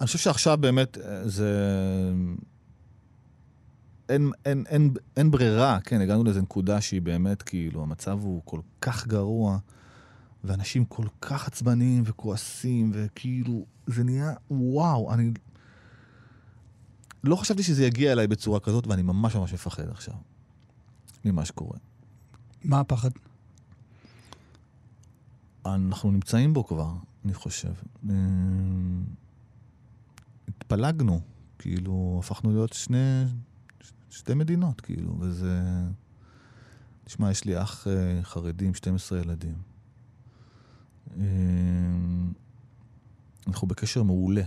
אני חושב שעכשיו באמת זה... אין, אין, אין, אין ברירה, כן, הגענו לאיזו נקודה שהיא באמת, כאילו, המצב הוא כל כך גרוע, ואנשים כל כך עצבניים וכועסים, וכאילו, זה נהיה, וואו, אני לא חשבתי שזה יגיע אליי בצורה כזאת, ואני ממש ממש מפחד עכשיו, ממה שקורה. מה הפחד? אנחנו נמצאים בו כבר, אני חושב. התפלגנו, כאילו, הפכנו להיות שני... שתי מדינות, כאילו, וזה... תשמע, יש לי אח חרדים, שנים עשר ילדים. אנחנו בקשר מעולה.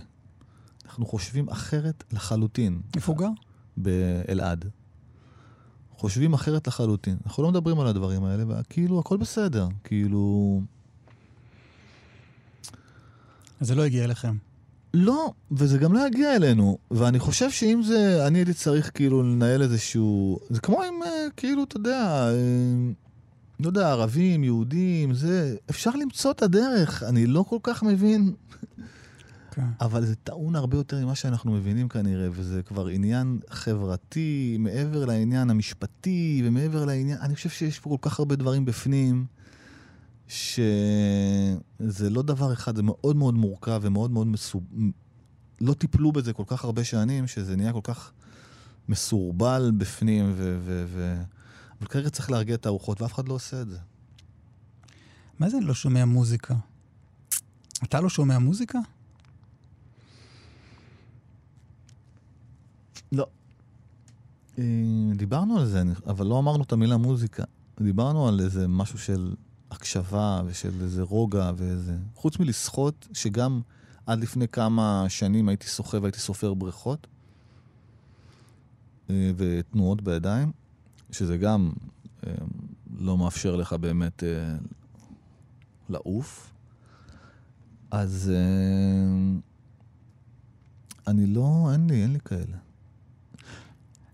אנחנו חושבים אחרת לחלוטין. איפה גר? באלעד. חושבים אחרת לחלוטין. אנחנו לא מדברים על הדברים האלה, וכאילו, הכל בסדר. כאילו... אז זה לא הגיע אליכם. לא, וזה גם לא יגיע אלינו, ואני חושב שאם זה, אני הייתי צריך כאילו לנהל איזשהו, זה כמו אם כאילו, אתה יודע, לא יודע, ערבים, יהודים, זה, אפשר למצוא את הדרך, אני לא כל כך מבין אבל זה טעון הרבה יותר ממה שאנחנו מבינים כנראה, וזה כבר עניין חברתי, מעבר לעניין המשפטי, ומעבר לעניין, אני חושב שיש פה כל כך הרבה דברים בפנים, שזה לא דבר אחד, זה מאוד מאוד מורכב, ומאוד מאוד מסוב... לא טיפלו בזה כל כך הרבה שנים, שזה נהיה כל כך מסורבל בפנים, ו... ו-, ו- אבל כרגע צריך להרגיע את הארוחות, ואף אחד לא עושה את זה. מה זה לא שומע מוזיקה? אתה לא שומע מוזיקה? לא. דיברנו על זה, אבל לא אמרנו את המילה מוזיקה. דיברנו על איזה משהו של הקשבה ושל איזה רוגע ואיזה... חוץ מלשחות, שגם עד לפני כמה שנים הייתי סוחב, הייתי סופר בריכות ותנועות בידיים, שזה גם לא מאפשר לך באמת לעוף. אז אני לא, אין לי, אין לי כאלה.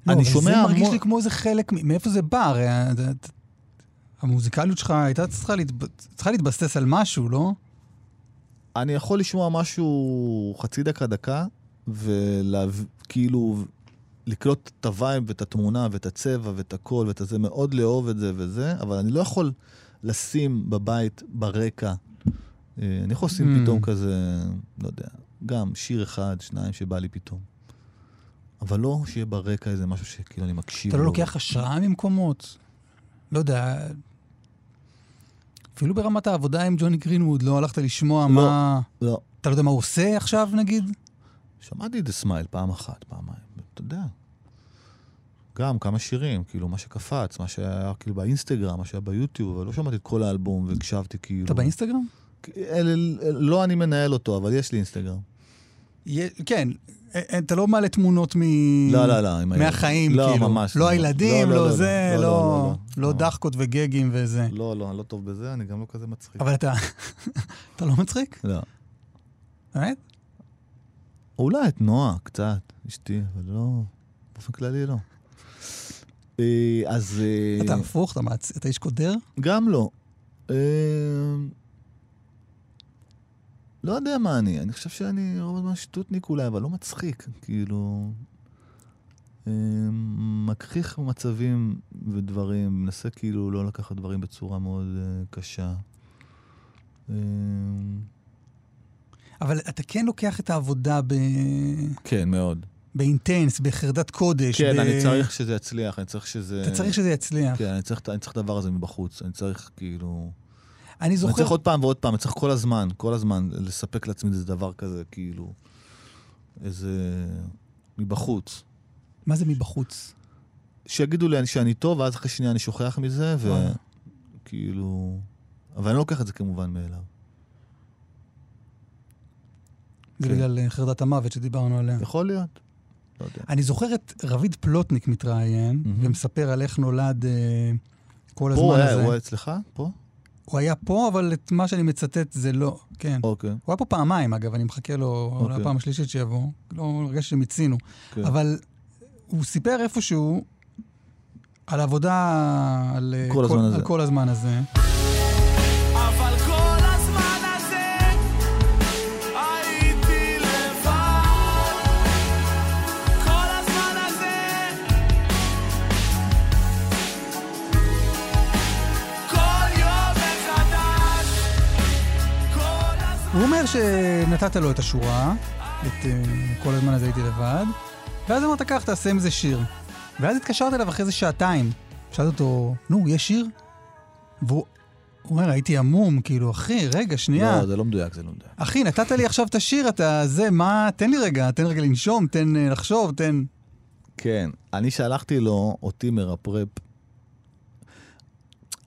לא, זה מרגיש לי כמו איזה חלק, מאיפה זה בא? הרי המוזיקליות שלך הייתה צריכה להתבסס על משהו, לא? אני יכול לשמוע משהו חצי דקה דקה, וכאילו לקלוט את הווייב ואת התמונה ואת הצבע ואת הכל ואת זה, מאוד לאהוב את זה וזה, אבל אני לא יכול לשים בבית ברקע. אני יכול לשים פתאום כזה, לא יודע, גם שיר אחד, שניים שבא לי פתאום. אבל לא שיהיה ברקע איזה משהו שכאילו אני מקשיב. אתה לא לוקח השראה ממקומות? לא יודע. אפילו ברמת העבודה עם ג'וני גרינווד, לא הלכת לשמוע מה... לא. אתה לא יודע מה הוא עושה עכשיו, נגיד? שמעתי The Smile פעם אחת, פעמיים. אתה יודע. גם כמה שירים, כאילו מה שקפץ, מה שהיה כאילו באינסטגרם, מה שהיה ביוטיוב, אבל לא שמעתי את כל האלבום והקשבתי כאילו... אתה באינסטגרם? לא אני מנהל אותו, אבל יש לי אינסטגרם. כן, אתה לא מעלה תמונות מהחיים, לא הילדים, לא זה, לא דחקות וגגים וזה. לא, לא, אני לא טוב בזה, אני גם לא כזה מצחיק. אבל אתה לא מצחיק? לא. באמת? אולי את נועה קצת, אשתי, אבל לא, באופן כללי לא. אז... אתה הפוך, אתה איש קודר? גם לא. לא יודע מה אני, אני חושב שאני רוב הזמן שטוטניק אולי, אבל לא מצחיק, כאילו, מכריך מצבים ודברים, מנסה כאילו לא לקחת דברים בצורה מאוד קשה. אבל אתה כן לוקח את העבודה ב... כן, מאוד. באינטנס, בחרדת קודש. כן, ב... אני צריך שזה יצליח, אני צריך שזה... אתה צריך שזה יצליח. כן, אני צריך, אני צריך דבר הזה מבחוץ, אני צריך כאילו... אני זוכר... אני צריך עוד פעם ועוד פעם, אני צריך כל הזמן, כל הזמן לספק לעצמי איזה דבר כזה, כאילו, איזה... מבחוץ. מה זה מבחוץ? שיגידו לי שאני טוב, ואז אחרי שנייה אני שוכח מזה, וכאילו... אבל אני לא לוקח את זה כמובן מאליו. זה בגלל חרדת המוות שדיברנו עליה. יכול להיות. אני זוכר את רביד פלוטניק מתראיין, ומספר על איך נולד כל הזמן הזה. הוא אצלך? פה? הוא היה פה, אבל את מה שאני מצטט זה לא, כן. אוקיי. הוא היה פה פעמיים, אגב, אני מחכה לו, אולי פעם השלישית שיבוא, לא הרגש שמצינו. אבל הוא סיפר איפשהו על עבודה, על כל הזמן הזה. אבל כל הזמן הזה הייתי לבד, כל הזמן הזה כל יום מחדש, כל הזמן. הוא אומר שנתת לו את השורה, את כל הזמן הזה הייתי לבד, ואז אמרת כך, תעשה עם זה שיר. ואז התקשרת אליו אחרי זה שעתיים, שאלת אותו, נו, יש שיר? והוא הוא אומר, הייתי עמום, כאילו, אחי, רגע, שנייה. לא, זה לא מדויק, זה לא מדויק. אחי, נתת לי עכשיו את השיר, אתה זה, מה, תן לי רגע, תן רגע לנשום, תן לחשוב, תן... כן, אני שלחתי לו, אותי מרפרפ,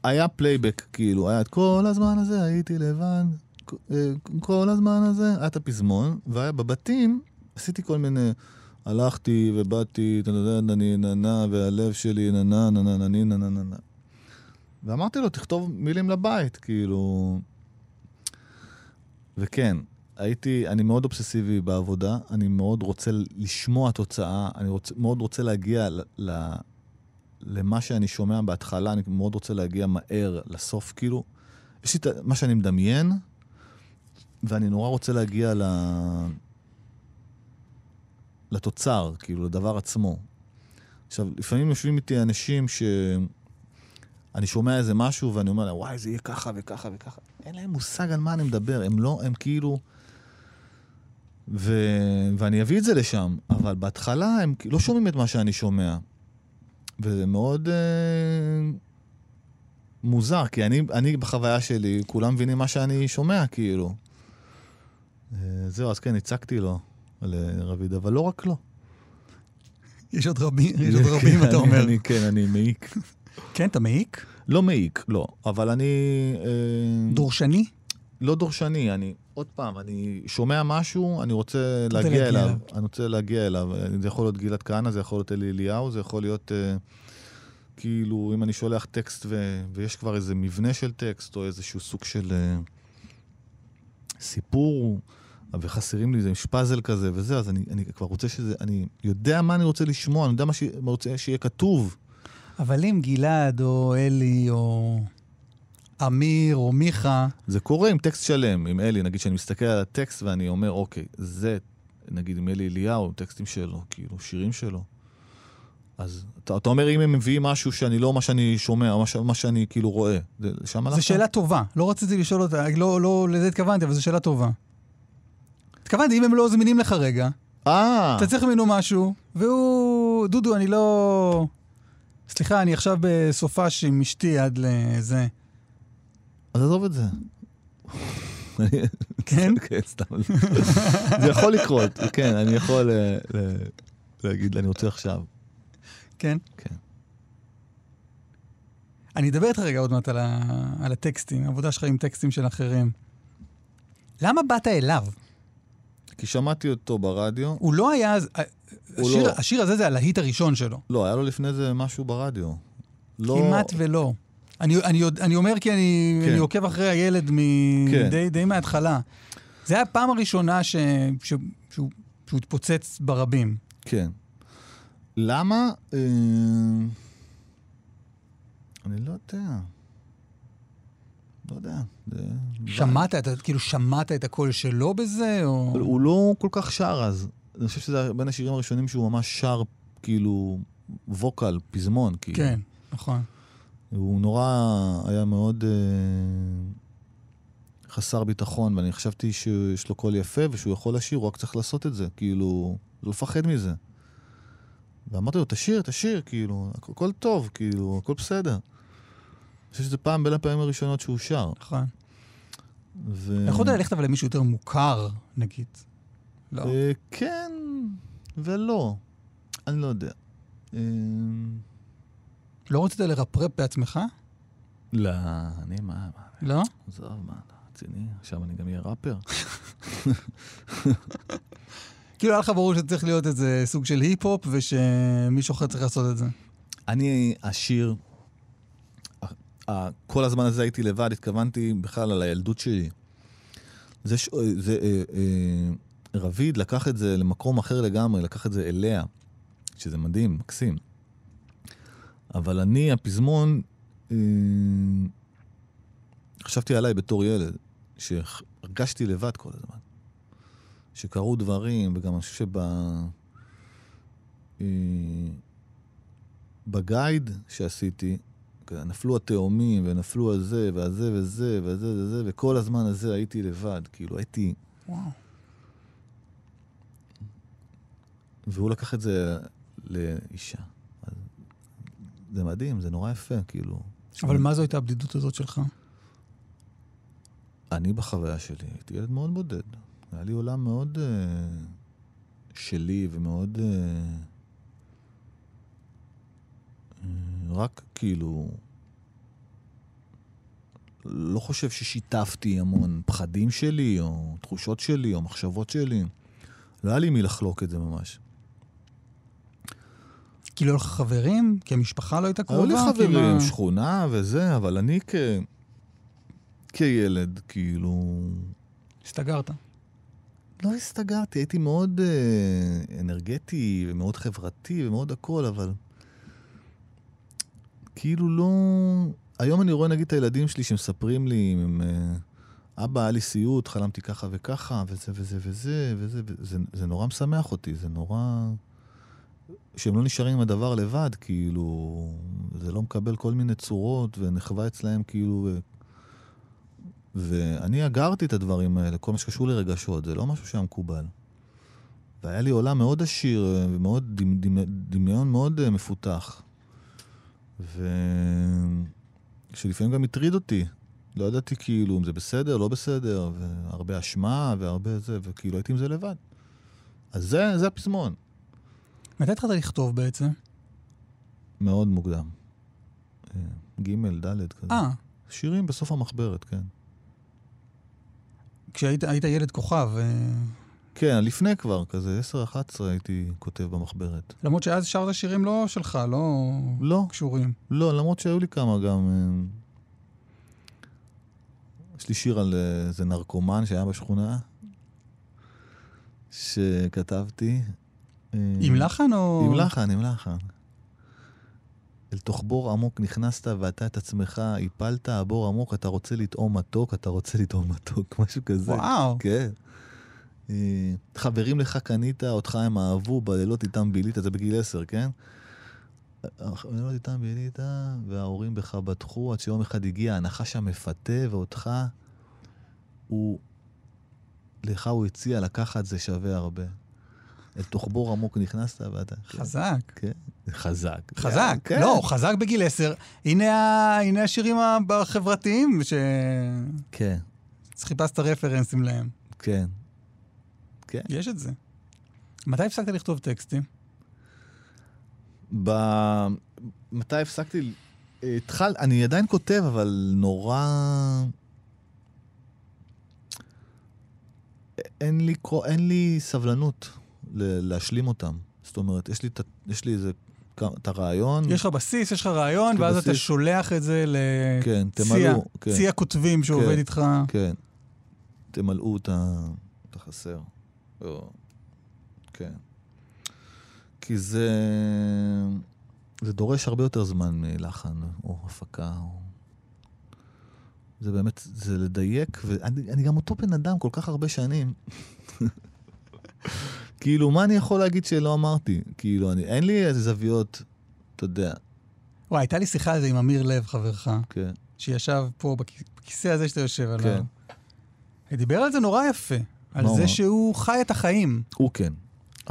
היה פלייבק, כאילו, היה את כל הזמן הזה, הייתי לבד, כל הזמן הזה, היה את הפזמון, והיה בבתים, עשיתי כל מיני, הלכתי ובאתי, אני ננה, והלב שלי ננה, ננה, ננה, ננה, ננה. ואמרתי לו, תכתוב מילים לבית, כאילו... וכן, הייתי, אני מאוד אובססיבי בעבודה, אני מאוד רוצה לשמוע תוצאה, אני רוצ, מאוד רוצה להגיע ל, ל, למה שאני שומע בהתחלה, אני מאוד רוצה להגיע מהר לסוף, כאילו. יש לי מה שאני מדמיין, ואני נורא רוצה להגיע ל, לתוצר, כאילו, לדבר עצמו. עכשיו, לפעמים יושבים איתי אנשים ש... אני שומע איזה משהו, ואני אומר לה, וואי, זה יהיה ככה וככה וככה. אין להם מושג על מה אני מדבר. הם לא, הם כאילו... ו... ואני אביא את זה לשם, אבל בהתחלה הם לא שומעים את מה שאני שומע. וזה מאוד... מוזר, כי אני, אני בחוויה שלי, כולם מבינים מה שאני שומע, כאילו. זהו, אז כן, הצקתי לו, לרביד, אבל לא רק לו. יש עוד רבים, יש עוד רבים, אתה אומר. כן, אני מעיק. כן, אתה מעיק? לא מעיק, לא, אבל אני... דורשני? לא דורשני, אני, עוד פעם, אני שומע משהו, אני רוצה להגיע אליו. אני רוצה להגיע אליו. זה יכול להיות גילת כהנה, זה יכול להיות אלי אליהו, זה יכול להיות... כאילו, אם אני שולח טקסט ו... ויש כבר איזה מבנה של טקסט, או איזשהו סוג של uh, סיפור, וחסרים לי איזה משפזל כזה וזה, אז אני, אני כבר רוצה שזה, אני יודע מה אני רוצה לשמוע, אני יודע מה, ש... מה רוצה שיהיה כתוב. אבל אם גלעד, או אלי, או אמיר, או מיכה... זה קורה עם טקסט שלם, עם אלי, נגיד שאני מסתכל על הטקסט ואני אומר, אוקיי, זה, נגיד עם אלי אליהו, טקסטים שלו, כאילו, שירים שלו. אז אתה, אתה אומר, אם הם מביאים משהו שאני לא, מה שאני שומע, מה, ש, מה שאני כאילו רואה, זה שם הלכת? זו שאלה טובה. לא רציתי לשאול אותה, לא, לא, לזה התכוונתי, אבל זו שאלה טובה. התכוונתי, אם הם לא זמינים לך רגע, אה. אתה צריך ממנו משהו, והוא, דודו, אני לא... סליחה, אני עכשיו בסופה שעם אשתי עד לזה. אז עזוב את זה. כן? כן, סתם. זה יכול לקרות, כן, אני יכול להגיד, אני רוצה עכשיו. כן? כן. אני אדבר איתך רגע עוד מעט על, ה... על הטקסטים, העבודה שלך עם טקסטים של אחרים. למה באת אליו? כי שמעתי אותו ברדיו. הוא לא היה... הוא השיר, לא. השיר הזה זה הלהיט הראשון שלו. לא, היה לו לפני זה משהו ברדיו. לא... כמעט ולא. אני, אני, אני אומר כי אני, כן. אני עוקב אחרי הילד מ... כן. די, די מההתחלה. זה היה הפעם הראשונה ש... ש... שהוא... שהוא התפוצץ ברבים. כן. למה? אני לא יודע. לא יודע. שמעת, אתה כאילו שמעת את הקול שלו בזה? הוא לא כל כך שר אז. אני חושב שזה בין השירים הראשונים שהוא ממש שר כאילו ווקל, פזמון. כן, נכון. הוא נורא היה מאוד חסר ביטחון, ואני חשבתי שיש לו קול יפה ושהוא יכול לשיר, הוא רק צריך לעשות את זה. כאילו, לא לפחד מזה. ואמרתי לו, תשיר, תשיר, כאילו, הכל טוב, כאילו, הכל בסדר. אני חושב שזה פעם בין הפעמים הראשונות שהוא שר. נכון. איך עוד ללכת אבל למישהו יותר מוכר, נגיד? לא. כן, ולא. אני לא יודע. לא רצית לרפרפ בעצמך? לא, אני מה... לא? עזוב, מה, רציני. עכשיו אני גם אהיה ראפר. כאילו היה לך ברור שצריך להיות איזה סוג של היפ-הופ, ושמישהו אחר צריך לעשות את זה. אני השיר, כל הזמן הזה הייתי לבד, התכוונתי בכלל על הילדות שלי. זה, זה, רביד לקח את זה למקום אחר לגמרי, לקח את זה אליה, שזה מדהים, מקסים. אבל אני, הפזמון, חשבתי עליי בתור ילד, שהרגשתי לבד כל הזמן. שקרו דברים, וגם אני חושב שבגייד שעשיתי, נפלו התאומים, ונפלו הזה, והזה וזה, והזה וזה, וכל הזמן הזה הייתי לבד, כאילו הייתי... וואו. והוא לקח את זה לאישה. זה מדהים, זה נורא יפה, כאילו. אבל מה זו הייתה הבדידות הזאת שלך? אני בחוויה שלי, הייתי ילד מאוד בודד. היה לי עולם מאוד uh, שלי ומאוד uh, uh, רק כאילו לא חושב ששיתפתי המון פחדים שלי או תחושות שלי או מחשבות שלי. לא היה לי מי לחלוק את זה ממש. כי לא לך חברים? כי המשפחה לא הייתה קרובה? לא לי חברים, כאילו... שכונה וזה, אבל אני כ... כילד כאילו... הסתגרת? לא הסתגרתי, הייתי מאוד אה, אנרגטי ומאוד חברתי ומאוד הכל, אבל כאילו לא... היום אני רואה נגיד את הילדים שלי שמספרים לי אם הם אה, אבא, היה לי סיוט, חלמתי ככה וככה, וזה וזה וזה, וזה, וזה, זה נורא משמח אותי, זה נורא... שהם לא נשארים עם הדבר לבד, כאילו, זה לא מקבל כל מיני צורות, ונחווה אצלהם, כאילו... ואני אגרתי את הדברים האלה, כל מה שקשור לרגשות, זה לא משהו שהיה מקובל. והיה לי עולם מאוד עשיר, ומאוד, דמיון מאוד מפותח. ו... שלפעמים גם הטריד אותי. לא ידעתי כאילו אם זה בסדר, לא בסדר, והרבה אשמה, והרבה זה, וכאילו הייתי עם זה לבד. אז זה, זה הפזמון. מתי התחלת לכתוב בעצם? מאוד מוקדם. ג' ד' כזה. אה. שירים בסוף המחברת, כן. כשהיית היית ילד כוכב... כן, לפני כבר, כזה עשר אחת עשרה הייתי כותב במחברת. למרות שאז שרת שירים לא שלך, לא, לא קשורים. לא, למרות שהיו לי כמה גם... יש לי שיר על איזה נרקומן שהיה בשכונה, שכתבתי... עם לחן או... עם לחן, עם לחן. אל תוך בור עמוק נכנסת ואתה את עצמך, איפלת, הבור עמוק, אתה רוצה לטעום מתוק, אתה רוצה לטעום מתוק, משהו כזה. וואו. כן. חברים לך קנית, אותך הם אהבו, בלילות איתם בילית, זה בגיל עשר, כן? בלילות איתם בילית, וההורים בך בטחו, עד שיום אחד הגיע הנחש המפתה, ואותך, הוא, לך הוא הציע לקחת, זה שווה הרבה. אל תוך בור עמוק נכנסת, ואתה... חזק. כן, חזק. חזק, כן. לא, חזק בגיל עשר. הנה, הנה השירים החברתיים, ש... כן. שחיפש את הרפרנסים להם. כן. כן. יש את זה. מתי הפסקת לכתוב טקסטים? ב... מתי הפסקתי... התחל... אני עדיין כותב, אבל נורא... אין לי, אין לי סבלנות ל... להשלים אותם. זאת אומרת, יש לי, ת... יש לי איזה... את הרעיון... יש לך בסיס, יש לך רעיון, ואז בסיס... אתה שולח את זה לציע כן, כן. כותבים שעובד כן, איתך. כן. תמלאו את החסר. או, כן. כי זה, זה דורש הרבה יותר זמן מלחן, או הפקה, או... זה באמת, זה לדייק, ואני, אני גם אותו בן אדם כל כך הרבה שנים. כאילו, מה אני יכול להגיד שלא אמרתי? כאילו, אני, אין לי איזה זוויות, אתה יודע. וואי, הייתה לי שיחה על זה עם אמיר לב, חברך. כן. שישב פה, בכיסא הזה שאתה יושב עליו. כן. הדיבר על זה נורא יפה. על זה שהוא חי את החיים. הוא כן,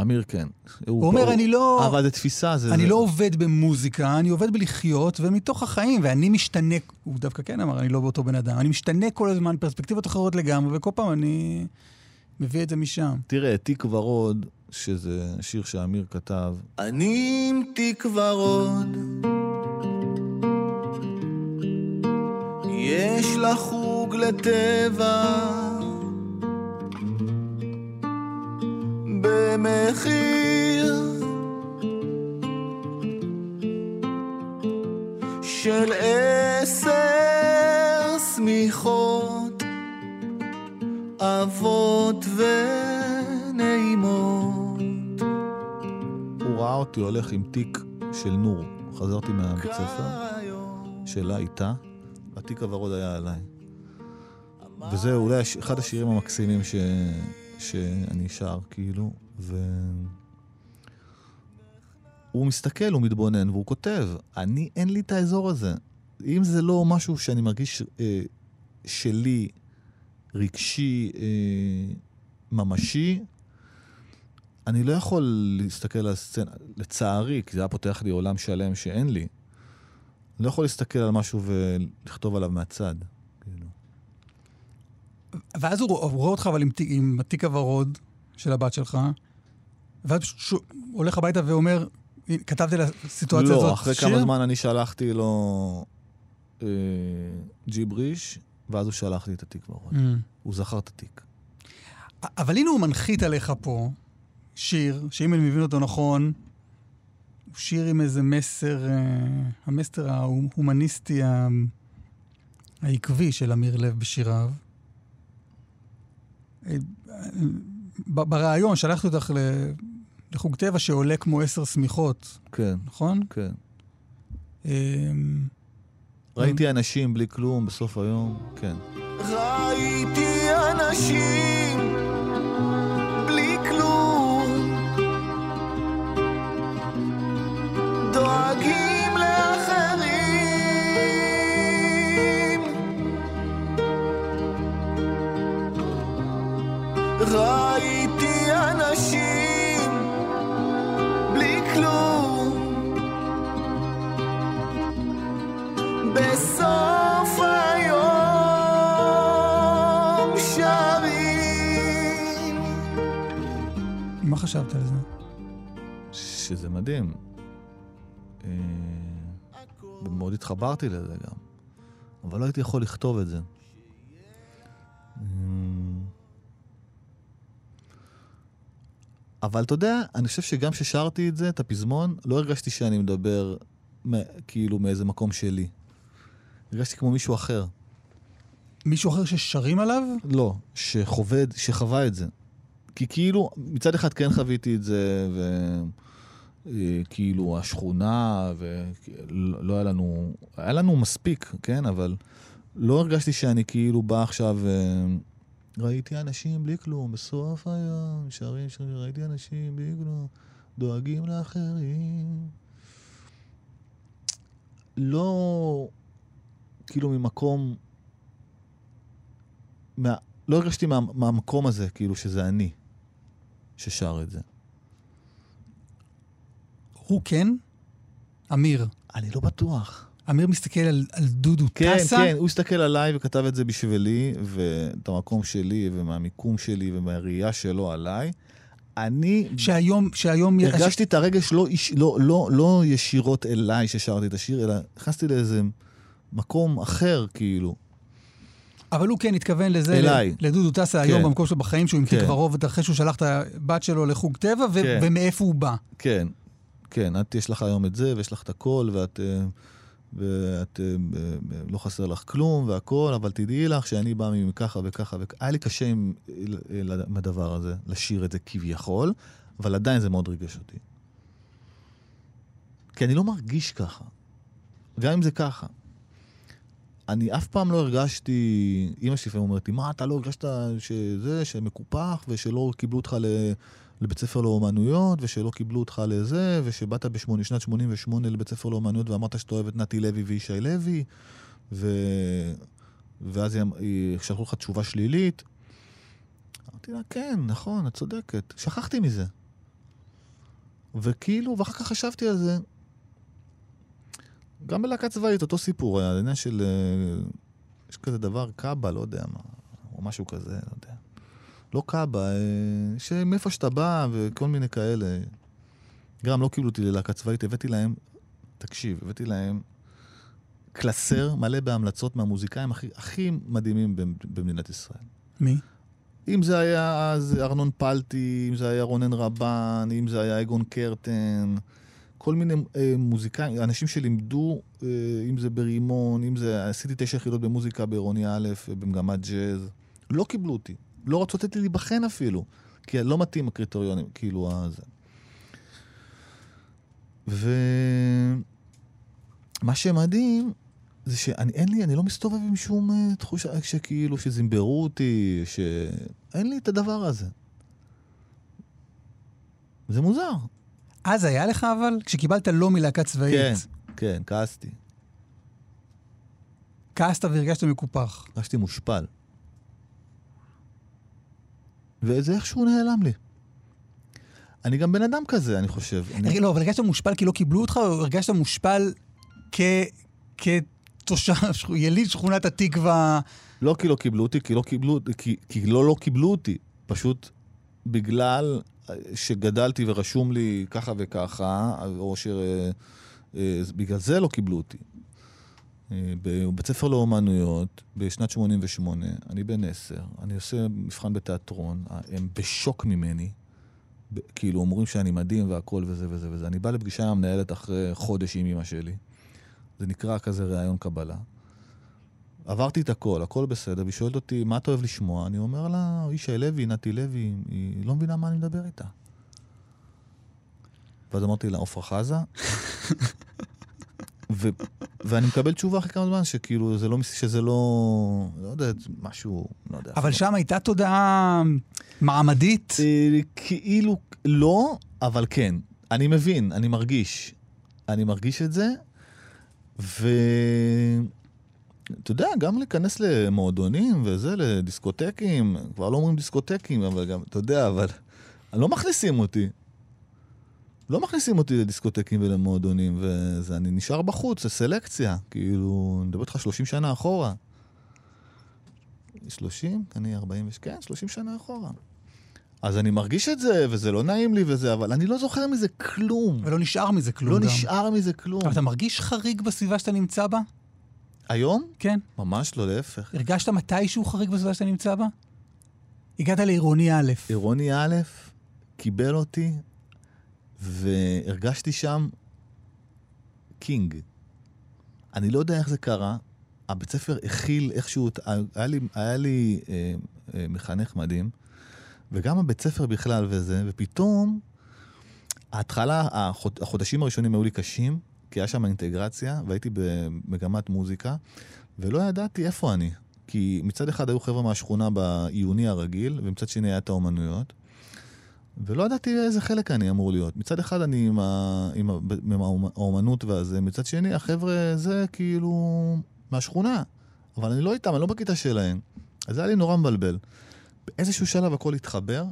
אמיר כן. הוא אומר, אני לא... אבל זה תפיסה, זה... אני לא עובד במוזיקה, אני עובד בלחיות, ומתוך החיים, ואני משתנה... הוא דווקא כן אמר, אני לא באותו בן אדם. אני משתנה כל הזמן, פרספקטיבות אחרות לגמרי, וכל פעם אני מביא את זה משם. תראה, תיק ורוד, שזה שיר שאמיר כתב. אני עם תיק ורוד, יש לה חוג לטבע, במחיר של עשר סמיכות אבות ונעימות. הוא ראה אותי הולך עם תיק של נור. חזרתי מהבית ספר שלה איתה, התיק הוורוד היה עליי, וזה אולי אחד השירים המקסימים ש... שאני שר, כאילו, והוא מסתכל, הוא מתבונן, והוא כותב, אני, אין לי את האזור הזה. אם זה לא משהו שאני מרגיש אה, שלי, רגשי, אה, ממשי, אני לא יכול להסתכל על הסצנה, לצערי, כי זה היה פותח לי עולם שלם שאין לי. אני לא יכול להסתכל על משהו ולכתוב עליו מהצד. ואז הוא רואה אותך, אבל עם, עם התיק הוורוד של הבת שלך, ואז הוא הולך הביתה ואומר, כתבתי לסיטואציה לא, הזאת. לא, אחרי שיר? כמה זמן אני שלחתי לו אה, ג'יבריש, ואז הוא שלח לי את התיק הוורוד. Mm. הוא זכר את התיק. אבל הנה הוא מנחית עליך פה שיר, שאם אני מבין אותו נכון, הוא שיר עם איזה מסר, אה, המסר ההומניסטי ה- העקבי של אמיר לב בשיריו. ברעיון, שלחתי אותך לחוג טבע שעולה כמו עשר סמיכות. כן. נכון? כן. ראיתי אנשים בלי כלום בסוף היום, כן. ראיתי אנשים בלי כלום דואגים לאחרים, ראיתי אנשים בלי כלום בסוף היום שרים. מה חשבת על זה? שזה מדהים. מאוד התחברתי לזה גם. אבל לא הייתי יכול לכתוב את זה. אבל אתה יודע, אני חושב שגם ששרתי את זה, את הפזמון, לא הרגשתי שאני מדבר כאילו מאיזה מקום שלי. הרגשתי כמו מישהו אחר. מישהו אחר ששרים עליו? לא, שחווה, שחווה את זה. כי כאילו, מצד אחד כן חוויתי את זה, וכאילו השכונה, ולא היה לנו, היה לנו מספיק, כן, אבל לא הרגשתי שאני כאילו בא עכשיו, ראיתי אנשים בלי כלום, בסוף היום, שרים, שרים, ראיתי אנשים בלי כלום, דואגים לאחרים. לא, כאילו ממקום, מה... לא הרגשתי מה... מהמקום הזה, כאילו שזה אני ששר את זה. הוא כן? אמיר. אני לא בטוח. אמיר מסתכל על, על דודו כן, טסה? כן, כן, הוא הסתכל עליי וכתב את זה בשבילי, ואת המקום שלי, ומהמיקום שלי, ומהראייה שלו עליי. אני... שהיום... שהיום הרגשתי ש... את הרגש לא, לא, לא, לא ישירות אליי ששרתי את השיר, אלא נכנסתי לאיזה מקום אחר, כאילו. אבל הוא כן התכוון לזה, אליי. לדודו טסה כן. היום במקום שלו בחיים, שהוא המתיק ברוב, כן. אחרי שהוא שלח את הבת שלו לחוג טבע, ו- כן. ומאיפה הוא בא. כן, כן, את יש לך היום את זה, ויש לך את הכל, ואת, ואת לא חסר לך כלום, והכל, אבל תדעי לך שאני בא מככה וככה, היה לי קשה עם, עם הדבר הזה, לשיר את זה כביכול, אבל עדיין זה מאוד ריגש אותי. כי אני לא מרגיש ככה, גם אם זה ככה. אני אף פעם לא הרגשתי, אמא שלי אומרת לי, מה אתה לא הרגשת שזה, שמקופח, ושלא קיבלו אותך לבית ספר לאומנויות, ושלא קיבלו אותך לזה, ושבאת בשנת שמונים ושמונה לבית ספר לאומנויות, ואמרת שאתה אוהבת נתי לוי ואישי לוי, ו... ואז היא שלחו לך תשובה שלילית. אמרתי לה, כן, נכון, את צודקת. שכחתי מזה. וכאילו, ואחר כך חשבתי על זה, גם בלהקה צבאית, אותו סיפור, העניין של... יש כזה דבר, קאבה, לא יודע מה, או משהו כזה, לא יודע. לא קאבה, שמאיפה שאתה בא, וכל מיני כאלה. גם לא קיבלו אותי ללהקה צבאית, הבאתי להם, תקשיב, הבאתי להם קלסר מלא בהמלצות מהמוזיקאים הכי, הכי מדהימים במדינת ישראל. מי? אם זה היה אז ארנון פלטי, אם זה היה רונן רבן, אם זה היה אגון קרטן... כל מיני אה, מוזיקאים, אנשים שלימדו, אה, אם זה ברימון, אם זה, עשיתי תשע יחידות במוזיקה בעירוני א', במגמת ג'אז, לא קיבלו אותי, לא רצו לתת לי להיבחן אפילו, כי לא מתאים הקריטריונים, כאילו, אז... ומה שמדהים, זה שאני, אין לי, אני לא מסתובב עם שום אה, תחושה, שכאילו, שזמברו אותי, שאין לי את הדבר הזה. זה מוזר. אז היה לך אבל, כשקיבלת לא מלהקה צבאית. כן, כן, כעסתי. כעסת והרגשת מקופח. הרגשתי מושפל. וזה איכשהו נעלם לי. אני גם בן אדם כזה, אני חושב. אני... לא, אבל הרגשת מושפל כי לא קיבלו אותך, או הרגשת מושפל כ... כתושב, יליד שכונת התקווה? לא כי לא קיבלו אותי, כי לא קיבלו, כי, כי לא, לא קיבלו אותי. פשוט בגלל... שגדלתי ורשום לי ככה וככה, או שבגלל זה לא קיבלו אותי. בבית ספר לאומנויות, בשנת שמונים ושמונה, אני בן עשר, אני עושה מבחן בתיאטרון, הם בשוק ממני, כאילו אומרים שאני מדהים והכל וזה וזה וזה. אני בא לפגישה עם המנהלת אחרי חודש עם אמא שלי, זה נקרא כזה ראיון קבלה. עברתי את הכל, הכל בסדר, והיא שואלת אותי, מה אתה אוהב לשמוע? אני אומר לה, אישי לוי, נתי לוי, היא לא מבינה מה אני מדבר איתה. ואז אמרתי לה, עופרה חזה? ואני מקבל תשובה אחרי כמה זמן, שכאילו, זה לא, שזה לא, לא יודע, משהו, לא יודע. אבל שם הייתה תודעה מעמדית? כאילו, לא, אבל כן. אני מבין, אני מרגיש. אני מרגיש את זה, ו... אתה יודע, גם להיכנס למועדונים וזה, לדיסקוטקים, כבר לא אומרים דיסקוטקים, אבל גם, אתה יודע, אבל לא מכניסים אותי. לא מכניסים אותי לדיסקוטקים ולמועדונים, וזה, אני נשאר בחוץ, זה סלקציה, כאילו, אני מדבר איתך שלושים שנה אחורה. שלושים? אני ארבעים, כן, שלושים שנה אחורה. אז אני מרגיש את זה, וזה לא נעים לי וזה, אבל אני לא זוכר מזה כלום. ולא נשאר מזה כלום גם. לא נשאר מזה כלום. אבל אתה מרגיש חריג בסביבה שאתה נמצא בה? היום? כן. ממש לא, להפך. הרגשת מתישהו חריג בסביבה שאתה נמצא בה? הגעת לעירוני א'. עירוני א', קיבל אותי, והרגשתי שם קינג. אני לא יודע איך זה קרה, הבית ספר הכיל איכשהו, היה לי, היה לי אה, אה, מחנך מדהים, וגם הבית ספר בכלל וזה, ופתאום, ההתחלה, החוד, החודשים הראשונים היו לי קשים, כי היה שם אינטגרציה, והייתי במגמת מוזיקה, ולא ידעתי איפה אני. כי מצד אחד היו חבר'ה מהשכונה בעיוני הרגיל, ומצד שני היה את האומנויות, ולא ידעתי איזה חלק אני אמור להיות. מצד אחד אני עם, ה... עם, ה... עם האומנות והזה, מצד שני החבר'ה זה כאילו מהשכונה, אבל אני לא איתם, אני לא בכיתה שלהם. אז זה היה לי נורא מבלבל. באיזשהו שלב הכל התחבר,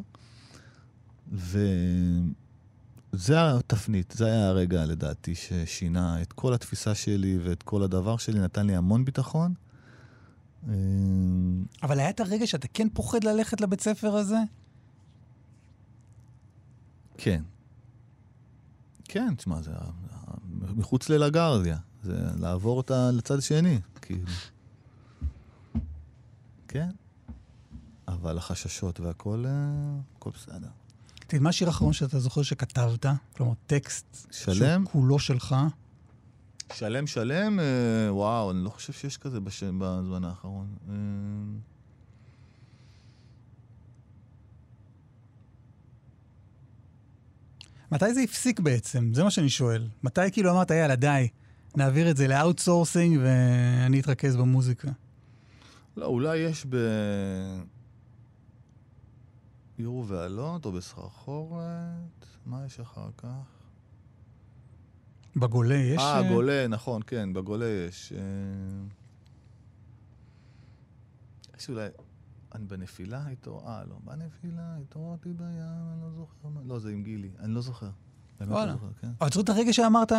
וזה התפנית, זה היה הרגע לדעתי ששינה את כל התפיסה שלי ואת כל הדבר שלי, נתן לי המון ביטחון. אבל היה את הרגע שאתה כן פוחד ללכת לבית ספר הזה? כן. כן, תשמע, זה מחוץ ללגרדיה, זה לעבור אותה לצד שני, כאילו. כן. אבל החששות והכל, הכל בסדר. תגיד, מה השיר האחרון שאתה זוכר שכתבת? כלומר, טקסט שלם, כולו שלך. שלם, שלם, וואו, אני לא חושב שיש כזה בזמן האחרון. מתי זה הפסיק בעצם? זה מה שאני שואל. מתי כאילו אמרת, יאללה, די, נעביר את זה לאוטסורסינג ואני אתרכז במוזיקה? לא, אולי יש ב... עירו ועלות, או בסחרחורת, מה יש אחר כך? בגולה יש... אה, גולה, נכון, כן, בגולה יש... יש אולי... אני בנפילה איתו, אה, לא, בנפילה איתו, אותי בים, אני לא זוכר... לא, זה עם גילי, אני לא זוכר. וואלה. אבל תראו את הרגע שאמרת,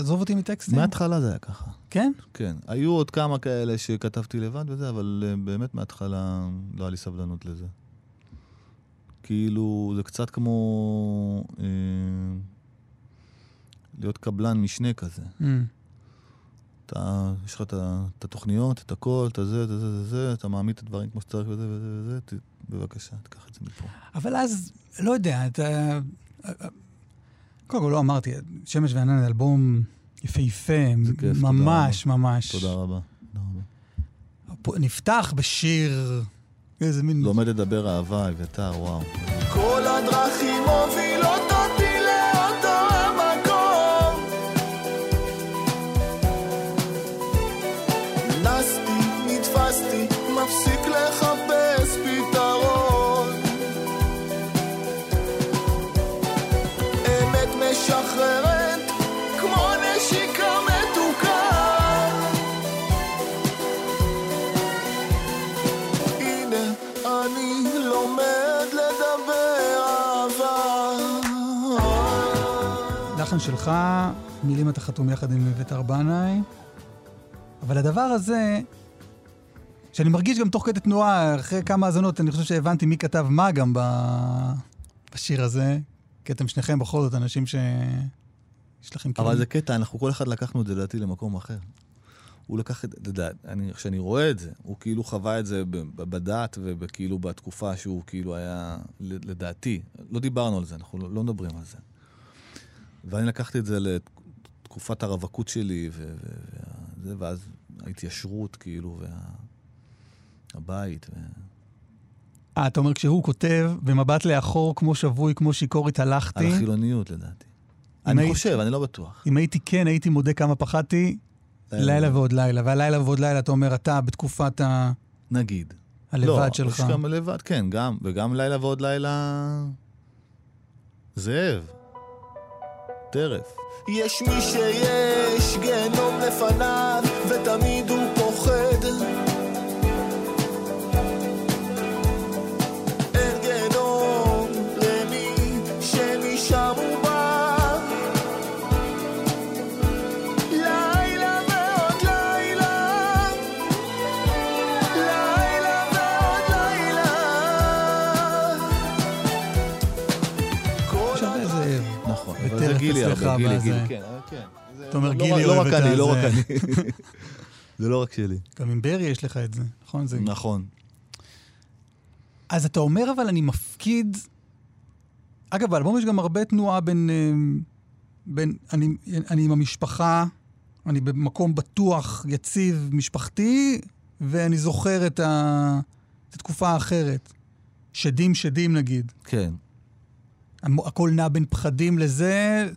עזוב אותי מטקסטים. מההתחלה זה היה ככה. כן? כן. היו עוד כמה כאלה שכתבתי לבד וזה, אבל באמת מההתחלה לא היה לי סבלנות לזה. כאילו, זה קצת כמו אה, להיות קבלן משנה כזה. Mm. אתה, יש לך את התוכניות, את הכל, את הזה, את הזה, את הזה, אתה מעמיד את הדברים כמו שצריך וזה וזה וזה, ת, בבקשה, תקח את זה מפה. אבל אז, לא יודע, אתה... קודם כל לא אמרתי, שמש וענן זה אלבום יפהפה, ממש, ממש. תודה רבה. נפתח בשיר... לומד לדבר אהבה, ואתה, וואו. כל הדרכים מובילות אותי לאותו המקום. נסתי, נתפסתי, מפסיק לחפש פתרון. אמת משחררת, כמו נשיקה מתוקה. לחן שלך, מילים אתה חתום יחד עם בית ארבנאי, אבל הדבר הזה, שאני מרגיש גם תוך כדי תנועה, אחרי כמה הזנות, אני חושב שהבנתי מי כתב מה גם בשיר הזה, כי אתם שניכם בכל זאת אנשים ש... יש לכם כאילו... אבל זה קטע, אנחנו כל אחד לקחנו את זה לדעתי למקום אחר. הוא לקח את זה, כשאני רואה את זה, הוא כאילו חווה את זה בדת וכאילו בתקופה שהוא כאילו היה, לדעתי, לא דיברנו על זה, אנחנו לא, לא מדברים על זה. ואני לקחתי את זה לתקופת הרווקות שלי, ו- ו- ו- ואז ההתיישרות כאילו, והבית. וה- 아, אתה אומר, כשהוא כותב, במבט לאחור, כמו שבוי, כמו שיקור, התהלכתי. על החילוניות, לדעתי. אני חושב, אני לא בטוח. אם הייתי כן, הייתי מודה כמה פחדתי, לילה ועוד לילה, והלילה ועוד לילה, אתה אומר, אתה בתקופת ה... נגיד. הלבד שלך. לא, יש גם הלבד, כן, גם, וגם לילה ועוד לילה... זאב. טרף. יש מי שיש גנום לפניו, ותמיד הוא פוחד. אין גנום למי שמשם הוא בא. לילה ועוד לילה. לילה ועוד לילה. שווה זה... נכון, אבל זה גילי הרבה, גילי, גילי, כן. אתה אומר גילי אוהב את זה. לא רק אני, לא רק אני. זה לא רק שלי. גם עם ברי יש לך את זה, נכון? זה... נכון. אז אתה אומר, אבל אני מפקיד... אגב, באלבום יש גם הרבה תנועה בין... בין... אני, אני עם המשפחה, אני במקום בטוח, יציב, משפחתי, ואני זוכר את, ה... את התקופה האחרת. שדים, שדים, נגיד. כן. הכל נע בין פחדים לזה...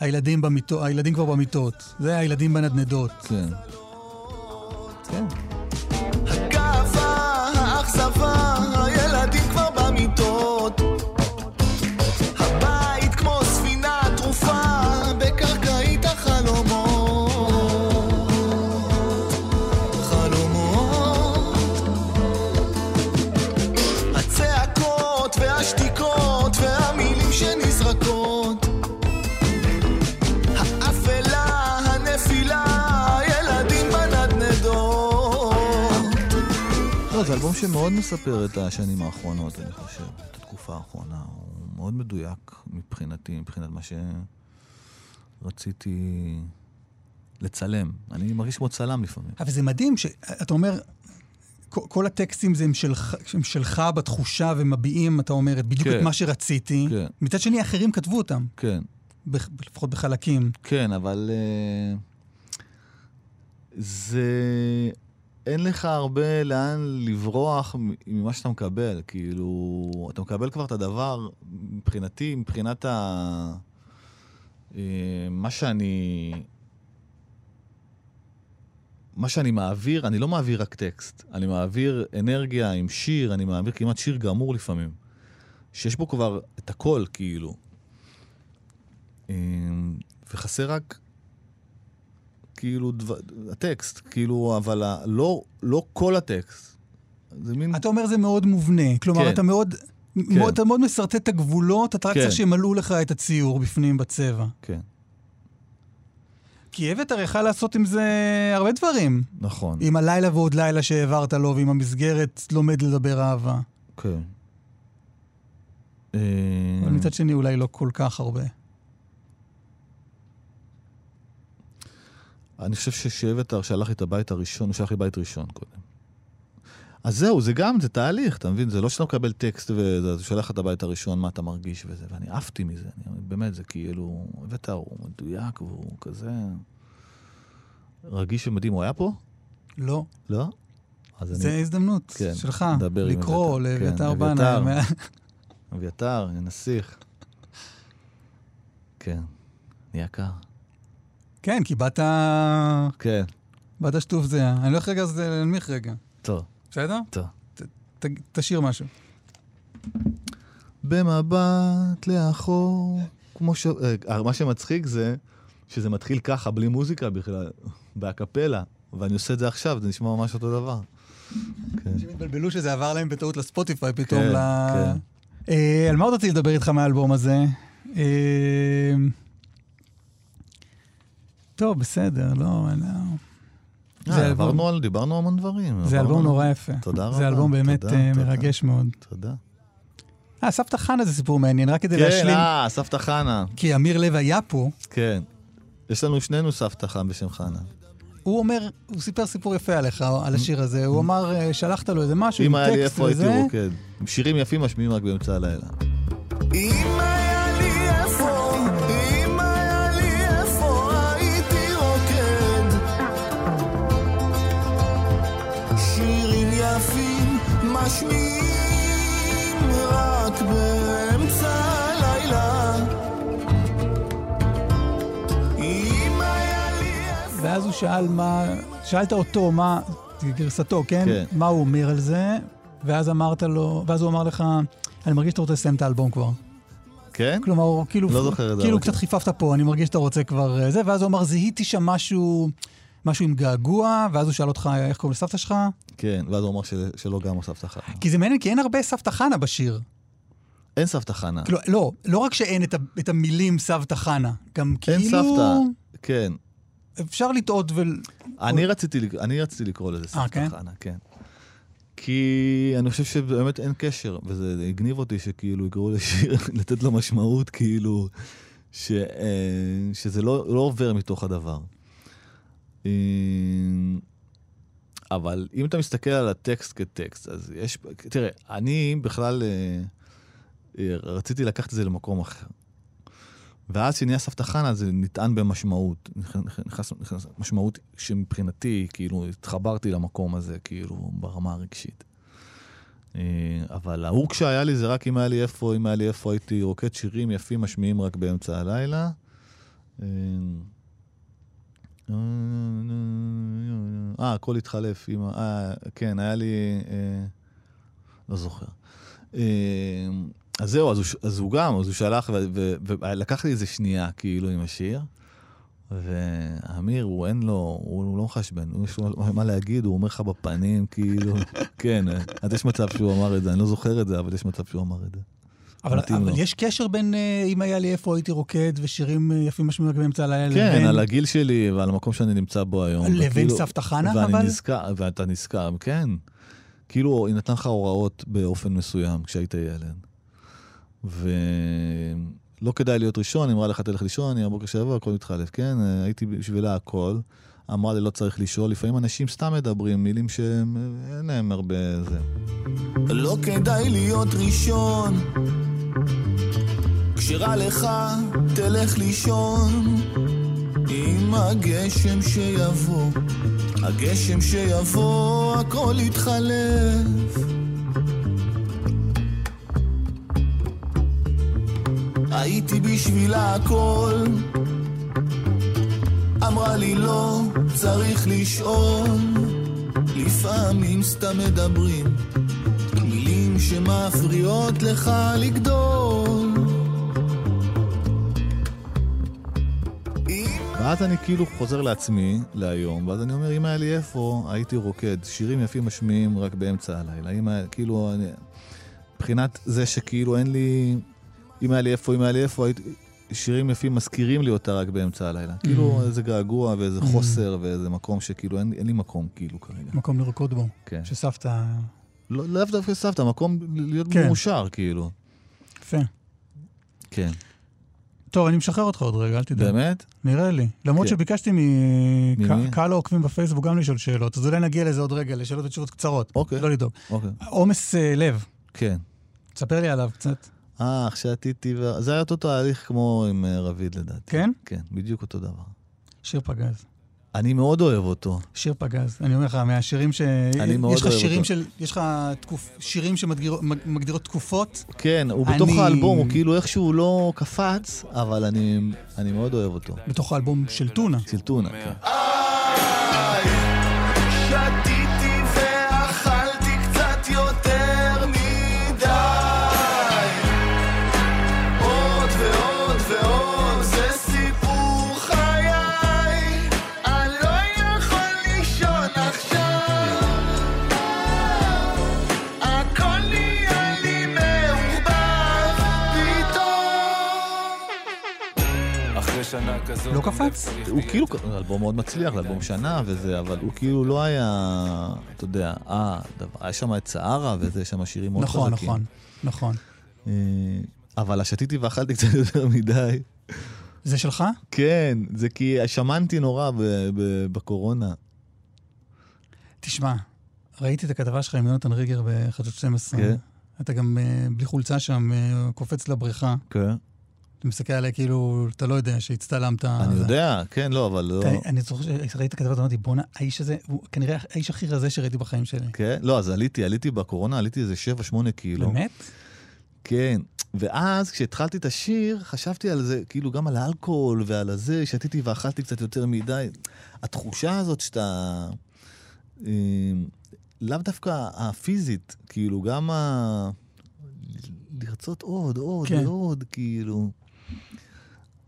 הילדים במיטות, הילדים כבר במיטות. זה הילדים בנדנדות. כן. כן. הגאווה, האכזבה, הילדים כבר במיטות. הבית כמו ספינה תרופה, בקרקעית החלומות. חלומות. הצעקות והשתיקות והמילים שנזרקות. זה אלבום שמאוד מספר את השנים האחרונות, אני חושב, את התקופה האחרונה. הוא מאוד מדויק מבחינתי, מבחינת מה שרציתי לצלם. אני מרגיש כמו צלם לפעמים. אבל זה מדהים שאתה אומר, כל הטקסטים זה הם שלך בתחושה ומביאים, אתה אומר, בדיוק את מה שרציתי. מצד שני, אחרים כתבו אותם. כן. לפחות בחלקים. כן, אבל זה... אין לך הרבה לאן לברוח ממה שאתה מקבל, כאילו, אתה מקבל כבר את הדבר, מבחינתי, מבחינת ה... מה שאני... מה שאני מעביר, אני לא מעביר רק טקסט, אני מעביר אנרגיה עם שיר, אני מעביר כמעט שיר גמור לפעמים, שיש בו כבר את הכל, כאילו. וחסר רק... כאילו, הטקסט, כאילו, אבל לא, לא כל הטקסט. זה מין... אתה אומר, זה מאוד מובנה. כלומר, כן. אתה מאוד, כן. מאוד, אתה מאוד מסרטט את הגבולות, אתה רק צריך שימלאו לך את הציור בפנים בצבע. כן. כי הבאת עריכה לעשות עם זה הרבה דברים. נכון. עם הלילה ועוד לילה שהעברת לו, ועם המסגרת לומד לדבר אהבה. כן. אבל מצד שני, אולי לא כל כך הרבה. אני חושב ששבט שהלך את הבית הראשון, הוא שלח לי בית ראשון קודם. אז זהו, זה גם, זה תהליך, אתה מבין? זה לא שאתה מקבל טקסט ואתה שלח את הבית הראשון, מה אתה מרגיש וזה, ואני עפתי מזה, אני, באמת, זה כאילו, הבטא, הוא מדויק, והוא כזה רגיש ומדהים. הוא היה פה? לא. לא? זה אני... הזדמנות כן, שלך, לקרוא לאביתר בנה. אביתר, נסיך. כן, נהיה קר. כן, כי באת... כן. באת שטוף זה. אני לא הולך רגע, אז נלמיך רגע. טוב. בסדר? טוב. תשאיר משהו. במבט לאחור, כמו ש... מה שמצחיק זה, שזה מתחיל ככה, בלי מוזיקה בכלל, באקפלה, ואני עושה את זה עכשיו, זה נשמע ממש אותו דבר. אנשים התבלבלו שזה עבר להם בטעות לספוטיפיי פתאום. כן, כן. על מה עוד רציתי לדבר איתך מהאלבום הזה? אה... טוב, בסדר, לא, לא. עברנו על, דיברנו המון דברים. זה אלבום נורא יפה. תודה רבה. זה אלבום באמת מרגש מאוד. תודה. אה, סבתא חנה זה סיפור מעניין, רק כדי להשלים. כן, אה, סבתא חנה. כי אמיר לב היה פה. כן. יש לנו שנינו סבתא חנה בשם חנה. הוא אומר, הוא סיפר סיפור יפה עליך, על השיר הזה. הוא אמר, שלחת לו איזה משהו, עם טקסט וזה. אם היה לי איפה הייתי רוקד. שירים יפים משמיעים רק באמצע הלילה. אם היה לי איפה... משמיעים רק באמצע הלילה ואז הוא שאל מה, שאלת אותו מה, גרסתו, כן? כן. מה הוא אומר על זה, ואז אמרת לו, ואז הוא אמר לך, אני מרגיש שאתה רוצה לסיים את האלבום כבר. כן? כלומר, כאילו, לא כאילו, כאילו קצת חיפפת פה, אני מרגיש שאתה רוצה כבר זה, ואז הוא אמר, זיהיתי שם משהו, משהו עם געגוע, ואז הוא שאל אותך, איך קוראים לסבתא שלך? כן, ואז הוא אמר של, שלא גם הוא סבתא חנה. כי זה מעניין, כי אין הרבה סבתא חנה בשיר. אין סבתא חנה. כאילו, לא, לא רק שאין את, את המילים סבתא חנה, גם כאילו... אין סבתא, כן. אפשר לטעות ו... אני רציתי, אני רציתי לקרוא לזה סבתא חנה, כן. כי אני חושב שבאמת אין קשר, וזה הגניב אותי שכאילו יקראו לשיר, לתת לו משמעות, כאילו, ש, שזה לא, לא עובר מתוך הדבר. אבל אם אתה מסתכל על הטקסט כטקסט, אז יש, תראה, אני בכלל רציתי לקחת את זה למקום אחר. ואז שנהיה סבתא חנה, זה נטען במשמעות, נכנס, נכנס, משמעות שמבחינתי, כאילו, התחברתי למקום הזה, כאילו, ברמה הרגשית. אבל ההוק שהיה לי זה רק אם היה לי איפה, אם היה לי איפה, הייתי רוקט שירים יפים, משמיעים רק באמצע הלילה. אה, הכל התחלף. אה, כן, היה לי... אה, לא זוכר. אה... אז זהו, אז הוא, אז הוא גם, אז הוא שלח, ולקח לי איזה שנייה, כאילו, עם השיר, ואמיר, הוא אין לו, הוא, הוא לא מחשבן, הוא יש לו מה, מה להגיד, הוא אומר לך בפנים, כאילו, כן, אז יש מצב שהוא אמר את זה, אני לא זוכר את זה, אבל יש מצב שהוא אמר את זה. אבל, אבל יש קשר בין, אם היה לי איפה הייתי רוקד, ושירים יפים משמיעים באמצע הלילה, כן, לבין... על הגיל שלי, ועל המקום שאני נמצא בו היום. לבין וכאילו, סבתא חנה, ואני אבל? נזכר, ואתה נזכר, כן. כאילו, היא נתנה לך הוראות באופן מסוים, כשהיית ילד. ולא כדאי להיות ראשון, אמרה לך תלך לישון, אני הבוקר שבוע, הכל מתחלף, כן, הייתי בשבילה הכל, אמרה לי לא צריך לשאול, לפעמים אנשים סתם מדברים, מילים שאין להם הרבה זה. לא כדאי להיות ראשון, כשרע לך תלך לישון, עם הגשם שיבוא, הגשם שיבוא, הכל יתחלף. הייתי בשבילה הכל, אמרה לי לא צריך לשאול, לפעמים סתם מדברים, מילים שמפריעות לך לגדול. ואז אני כאילו חוזר לעצמי להיום, ואז אני אומר, אמא לי איפה הייתי רוקד, שירים יפים משמיעים רק באמצע הלילה, אמא, כאילו, אני... מבחינת זה שכאילו אין לי... אם היה לי איפה, אם היה לי איפה, שירים יפים מזכירים לי אותה רק באמצע הלילה. כאילו איזה געגוע ואיזה חוסר ואיזה מקום שכאילו, אין לי מקום כאילו כרגע. מקום לרקוד בו, שסבתא... לא דווקא סבתא, מקום להיות מאושר כאילו. יפה. כן. טוב, אני משחרר אותך עוד רגע, אל תדע. באמת? נראה לי. למרות שביקשתי מקהל העוקבים בפייסבוק גם לשאול שאלות, אז אולי נגיע לזה עוד רגע, לשאלות ותשובות קצרות. אוקיי. לא לדאוג. עומס לב. כן. תספר לי עליו קצת. אה, כשעתיתי, זה היה אותו תהליך כמו עם רביד לדעתי. כן? כן, בדיוק אותו דבר. שיר פגז. אני מאוד אוהב אותו. שיר פגז, אני אומר לך, מהשירים ש... אני מאוד אוהב אותו. יש לך שירים שמגדירות תקופות? כן, הוא בתוך האלבום, הוא כאילו איכשהו לא קפץ, אבל אני מאוד אוהב אותו. בתוך האלבום של טונה. של טונה, כן. איי, שעתיתי ואכלתי קצת יותר מדי. לא קפץ? הוא כאילו, אלבום מאוד מצליח, אלבום שנה וזה, אבל הוא כאילו לא היה, אתה יודע, היה שם את צערה וזה, שם שירים מאוד חזקים. נכון, נכון, נכון. אבל השתיתי ואכלתי קצת יותר מדי. זה שלך? כן, זה כי שמנתי נורא בקורונה. תשמע, ראיתי את הכתבה שלך עם יונתן ריגר בחדשות שתים עשרה. אתה גם בלי חולצה שם, קופץ לבריכה. כן. אתה מסתכל עליה כאילו, אתה לא יודע שהצטלמת... אני יודע, כן, לא, אבל לא... אני זוכר שראיתי כתבת, אמרתי, בונה, האיש הזה, הוא כנראה האיש הכי רזה שראיתי בחיים שלי. כן, לא, אז עליתי, עליתי בקורונה, עליתי איזה שבע שמונה קילו. באמת? כן, ואז כשהתחלתי את השיר, חשבתי על זה, כאילו גם על האלכוהול ועל הזה, שתיתי ואכלתי קצת יותר מדי. התחושה הזאת שאתה... אה, לאו דווקא הפיזית, כאילו גם ה... לרצות עוד, עוד, כן. עוד, כאילו...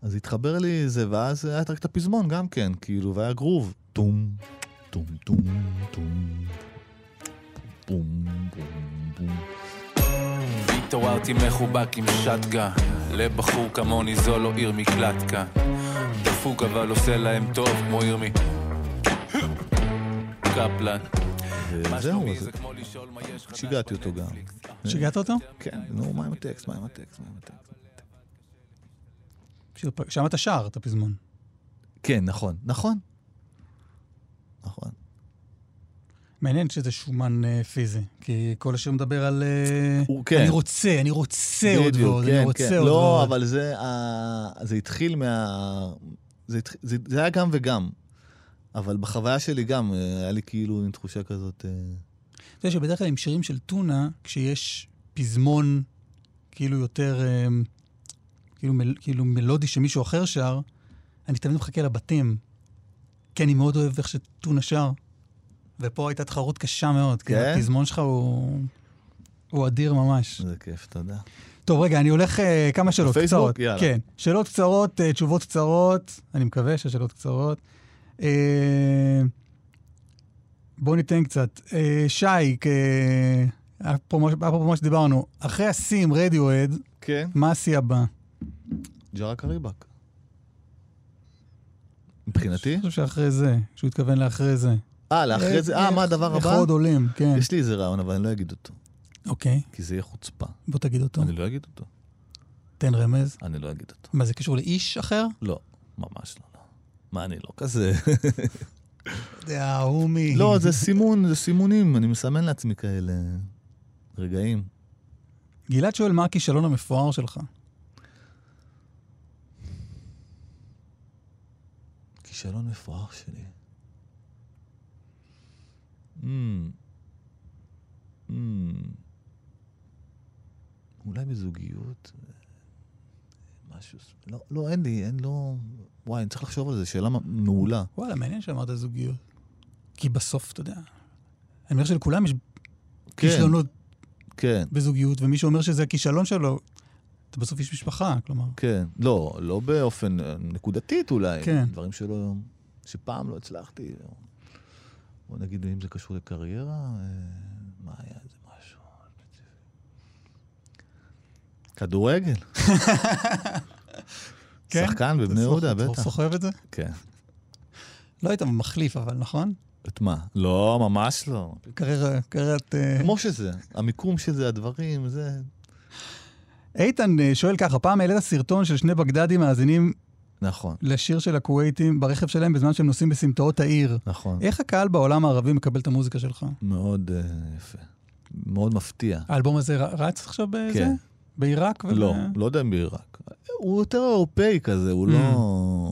אז התחבר לי זה, ואז היה רק את הפזמון גם כן, כאילו, והיה גרוב. טום, טום, טום, טום, טום, טום. התעוררתי מחובק עם שטגה, לבחור כמוני זו לא עיר מקלטקה. דפוק אבל עושה להם טוב כמו עיר מי... קפלן. זהו, שיגעתי אותו גם. שיגעת אותו? כן, נו, מה עם הטקסט, מה עם הטקסט, מה עם הטקסט. שם אתה שר, אתה פזמון. כן, נכון, נכון. נכון. מעניין שזה שומן uh, פיזי, כי כל השיר מדבר על... Uh, הוא, כן. אני רוצה, אני רוצה עוד ועוד, כן, אני רוצה כן. עוד לא, ועוד. לא, אבל זה, uh, זה התחיל מה... זה, התח... זה, זה היה גם וגם, אבל בחוויה שלי גם, היה לי כאילו עם תחושה כזאת... Uh... אתה יודע שבדרך כלל עם שירים של טונה, כשיש פזמון כאילו יותר... Uh, כאילו, מל, כאילו מלודי שמישהו אחר שר, אני תמיד מחכה לבתים, כי אני מאוד אוהב איך שטונה שר, ופה הייתה תחרות קשה מאוד, כן? כי התזמון שלך הוא, הוא אדיר ממש. זה כיף, תודה. טוב, רגע, אני הולך אה, כמה שאלות בפייסבוק, קצרות. יאללה. כן, שאלות קצרות, אה, תשובות קצרות, אני מקווה שהשאלות קצרות. אה, בואו ניתן קצת. אה, שייק, אה, אפרופו מה שדיברנו, אחרי הסים, רדיוהד, כן. מה הסי הבא? ג'רה קריבק. מבחינתי? אני חושב שאחרי זה, שהוא התכוון לאחרי זה. אה, לאחרי זה? אה, מה הדבר הבא? אחד עולים, כן. יש לי איזה רעיון, אבל אני לא אגיד אותו. אוקיי. כי זה יהיה חוצפה. בוא תגיד אותו. אני לא אגיד אותו. תן רמז? אני לא אגיד אותו. מה, זה קשור לאיש אחר? לא, ממש לא. מה, אני לא כזה. זה ההומי. לא, זה סימון, זה סימונים. אני מסמן לעצמי כאלה רגעים. גלעד שואל, מה הכישלון המפואר שלך? כישלון מפואר שלי. Mm. Mm. אולי בזוגיות? משהו... לא, לא, אין לי, אין לא... וואי, אני צריך לחשוב על זה, שאלה מעולה. וואלה, מעניין שאמרת זוגיות. כי בסוף, אתה יודע, אני אומר שלכולם יש כן. כישלונות כן. בזוגיות, ומי שאומר שזה הכישלון שלו, אתה בסוף יש משפחה, כלומר. כן, לא, לא באופן נקודתית אולי. כן. דברים שלא, שפעם לא הצלחתי. בוא נגיד, אם זה קשור לקריירה, מה היה זה משהו? כדורגל. כן? שחקן בבני יהודה, בטח. אתה סוחב את זה? כן. לא היית מחליף, אבל נכון? את מה? לא, ממש לא. קריירה, קריירת... כמו שזה, המיקום שזה, הדברים, זה... איתן שואל ככה, פעם העלית סרטון של שני בגדדים מאזינים נכון. לשיר של הכווייטים ברכב שלהם בזמן שהם נוסעים בסמטאות העיר. נכון. איך הקהל בעולם הערבי מקבל את המוזיקה שלך? מאוד uh, יפה. מאוד מפתיע. האלבום הזה רץ עכשיו באיזה? כן. בעיראק? ולה... לא, לא יודע אם בעיראק. הוא יותר אירופאי כזה, הוא mm. לא...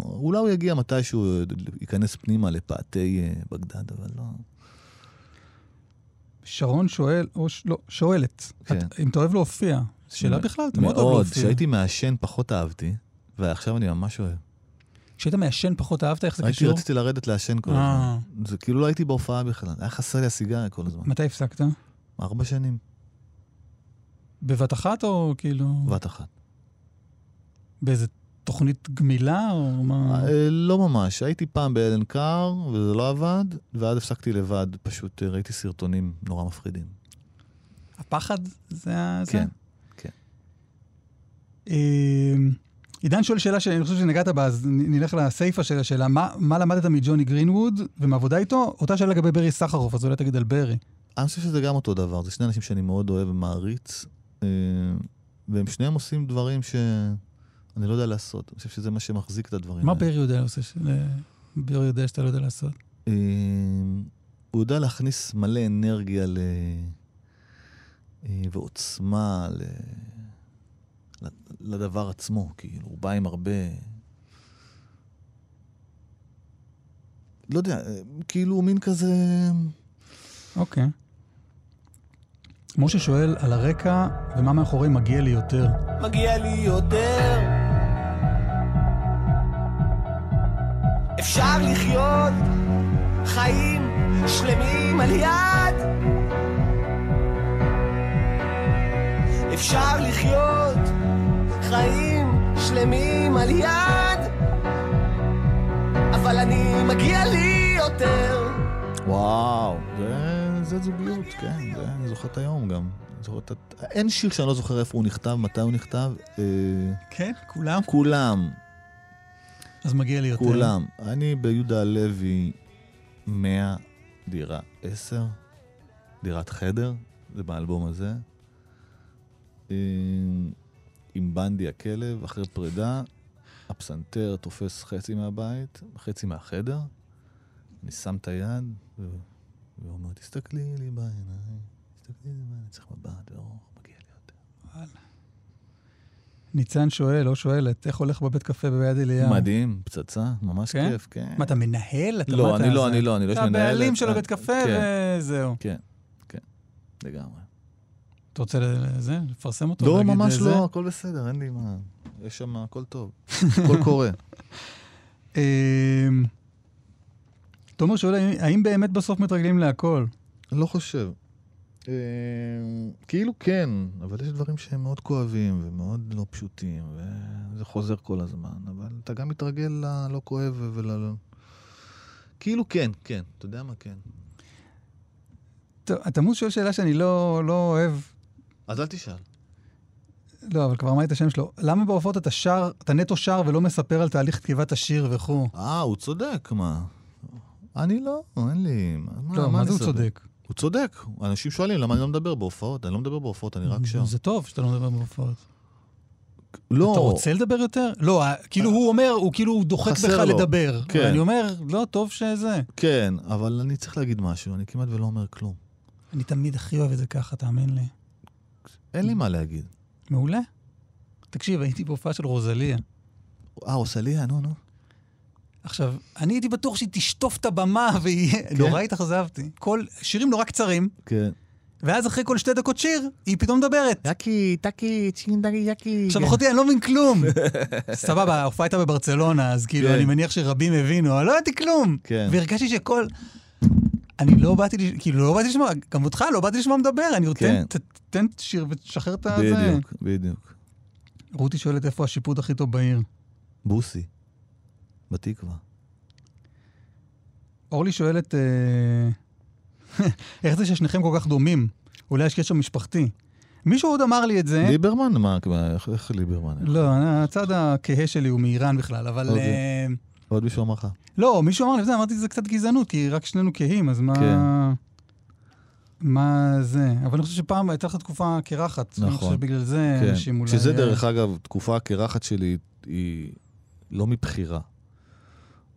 אולי הוא יגיע מתישהו ייכנס פנימה לפאתי בגדד, אבל לא... שרון שואל, או ש... לא, שואלת, כן. את, אם אתה אוהב להופיע... שאלה בכלל, אתה מאוד אוהב להופיע. מאוד, כשהייתי מעשן פחות אהבתי, ועכשיו אני ממש אוהב. כשהיית מעשן פחות אהבת, איך זה קשור? הייתי רציתי לרדת לעשן כל הזמן. זה כאילו לא הייתי בהופעה בכלל, היה חסר לי הסיגריה כל הזמן. מתי הפסקת? ארבע שנים. בבת אחת או כאילו? בבת אחת. באיזה תוכנית גמילה או מה? לא ממש, הייתי פעם באלן קאר, וזה לא עבד, ואז הפסקתי לבד, פשוט ראיתי סרטונים נורא מפחידים. הפחד זה זה? כן. עידן שואל שאלה שאני חושב שנגעת בה, אז נלך לסייפה של השאלה, מה, מה למדת מג'וני גרינווד ומעבודה איתו? אותה שאלה לגבי ברי סחרוף, אז אולי תגיד על ברי. אני חושב שזה גם אותו דבר, זה שני אנשים שאני מאוד אוהב ומעריץ, והם שניהם עושים דברים שאני לא יודע לעשות, אני חושב שזה מה שמחזיק את הדברים. מה ברי יודע עושה? ברי יודע שאתה לא יודע לעשות? הוא יודע להכניס מלא אנרגיה ועוצמה ל... לדבר עצמו, כאילו, הוא בא עם הרבה... לא יודע, כאילו, מין כזה... אוקיי. משה שואל על הרקע ומה מאחורי מגיע לי יותר. מגיע לי יותר, אפשר לחיות חיים שלמים על יד, אפשר לחיות חיים שלמים על יד, אבל אני מגיע לי יותר. וואו, זה, זה זוגיות, כן, זה, אני זוכר את היום גם. זוכר את, אין שיר שאני לא זוכר איפה הוא נכתב, מתי הוא נכתב. אה, כן, כולם? כולם. אז מגיע לי יותר. כולם. אני ביהודה הלוי מאה דירה עשר, דירת חדר, זה באלבום הזה. אה, עם בנדי הכלב, אחרי פרידה, הפסנתר תופס חצי מהבית, חצי מהחדר. אני שם את היד, והוא אומר, תסתכלי לי בעיניים, תסתכלי לי בעיניים, צריך מבט, ואורך, מגיע לי יותר. וואלה. ניצן שואל, או שואלת, איך הולך בבית קפה בביד אליהו? מדהים, פצצה, ממש כיף, כן. מה, אתה מנהל? לא, אני לא, אני לא, אני לא שמנהל. אתה הבעלים של הבית קפה, וזהו. כן, כן, לגמרי. אתה רוצה לזה, לפרסם אותו? לא, ממש לא, הכל בסדר, אין לי מה, יש שם, הכל טוב, הכל קורה. תומר שואל, האם באמת בסוף מתרגלים להכל? לא חושב. כאילו כן, אבל יש דברים שהם מאוד כואבים ומאוד לא פשוטים, וזה חוזר כל הזמן, אבל אתה גם מתרגל ללא כואב וללא... כאילו כן, כן, אתה יודע מה כן. התמוז שואל שאלה שאני לא אוהב. אז אל תשאל. לא, אבל כבר מה היית השם שלו? למה בהופעות אתה שר, אתה נטו שר ולא מספר על תהליך כתיבת השיר וכו'? אה, הוא צודק, מה? אני לא, אין לי... לא, מה זה הוא צודק? הוא צודק. אנשים שואלים למה אני לא מדבר בהופעות, אני לא מדבר בהופעות, אני רק שם. זה טוב שאתה לא מדבר בהופעות. לא. אתה רוצה לדבר יותר? לא, כאילו הוא אומר, הוא כאילו דוחק בך לדבר. ואני אומר, לא, טוב שזה. כן, אבל אני צריך להגיד משהו, אני כמעט ולא אומר כלום. אני תמיד הכי אוהב את זה ככה, תאמין לי. אין לי מה להגיד. מעולה. תקשיב, הייתי בהופעה של רוזליה. אה, רוזליה, נו, נו. עכשיו, אני הייתי בטוח שהיא תשטוף את הבמה, והיא נורא התאכזבתי. שירים נורא קצרים, ואז אחרי כל שתי דקות שיר, היא פתאום מדברת. יקי, תקי, צ'ינדרי, יקי. עכשיו, אחותי, אני לא מבין כלום. סבבה, ההופעה הייתה בברצלונה, אז כאילו, אני מניח שרבים הבינו, אני לא הייתי כלום. והרגשתי שכל... אני לא באתי, כאילו, לא באתי לשמוע, גם אותך, לא באתי לשמוע מדבר, אני רוצה, תתן שיר ותשחרר את זה. בדיוק, בדיוק. רותי שואלת איפה השיפוד הכי טוב בעיר. בוסי. בתקווה. אורלי שואלת, איך זה ששניכם כל כך דומים? אולי יש קשר משפחתי. מישהו עוד אמר לי את זה. ליברמן? מה? איך ליברמן? לא, הצד הכהה שלי הוא מאיראן בכלל, אבל... עוד מישהו אמר לך? לא, מישהו אמר לי את זה, אמרתי שזה קצת גזענות, כי רק שנינו כהים, אז מה... מה זה? אבל אני חושב שפעם הייתה לך תקופה כרחת. נכון. אני חושב שבגלל זה... שזה דרך אגב, תקופה כרחת שלי היא לא מבחירה.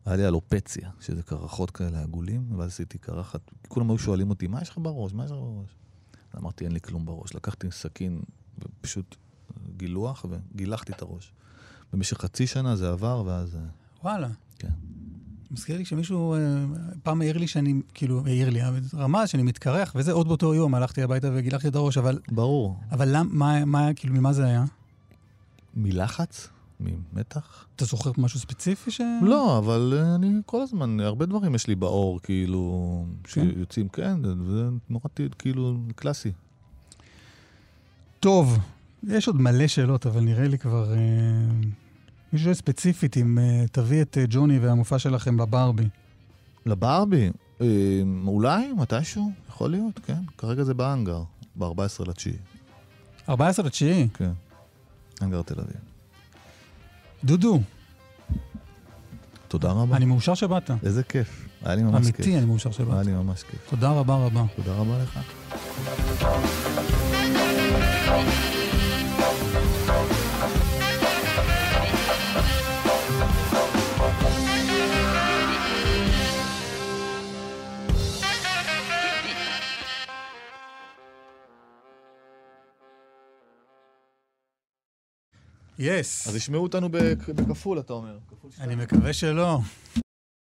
היה לי אלופציה, שזה קרחות כאלה עגולים, ואז עשיתי קרחת, כולם היו שואלים אותי, מה יש לך בראש? מה יש לך בראש? אמרתי, אין לי כלום בראש. לקחתי סכין ופשוט גילוח, וגילחתי את הראש. במשך חצי שנה זה עבר, ואז... וואלה. כן. מזכיר לי שמישהו פעם העיר לי שאני, כאילו, העיר לי, רמה שאני מתקרח, וזה עוד באותו יום, הלכתי הביתה וגילחתי את הראש, אבל... ברור. אבל למה, מה, כאילו, ממה זה היה? מלחץ? ממתח. אתה זוכר משהו ספציפי ש... לא, אבל אני כל הזמן, הרבה דברים יש לי באור, כאילו, שיוצאים, כן, זה נורא כאילו קלאסי. טוב, יש עוד מלא שאלות, אבל נראה לי כבר... מישהו ספציפית, אם תביא את ג'וני והמופע שלכם לברבי. לברבי? אולי, מתישהו, יכול להיות, כן. כרגע זה באנגר, ב-ארבעה עשר לתשיעי. ארבעה עשר לתשיעי? כן. אנגר תל אביב. דודו. תודה רבה. אני מאושר שבאת. איזה כיף. היה לי ממש כיף. אמיתי, אני מאושר שבאת. היה לי ממש כיף. תודה רבה רבה. תודה רבה לך. Yes. אז ישמעו אותנו בכפול, אתה אומר. אני מקווה שלא.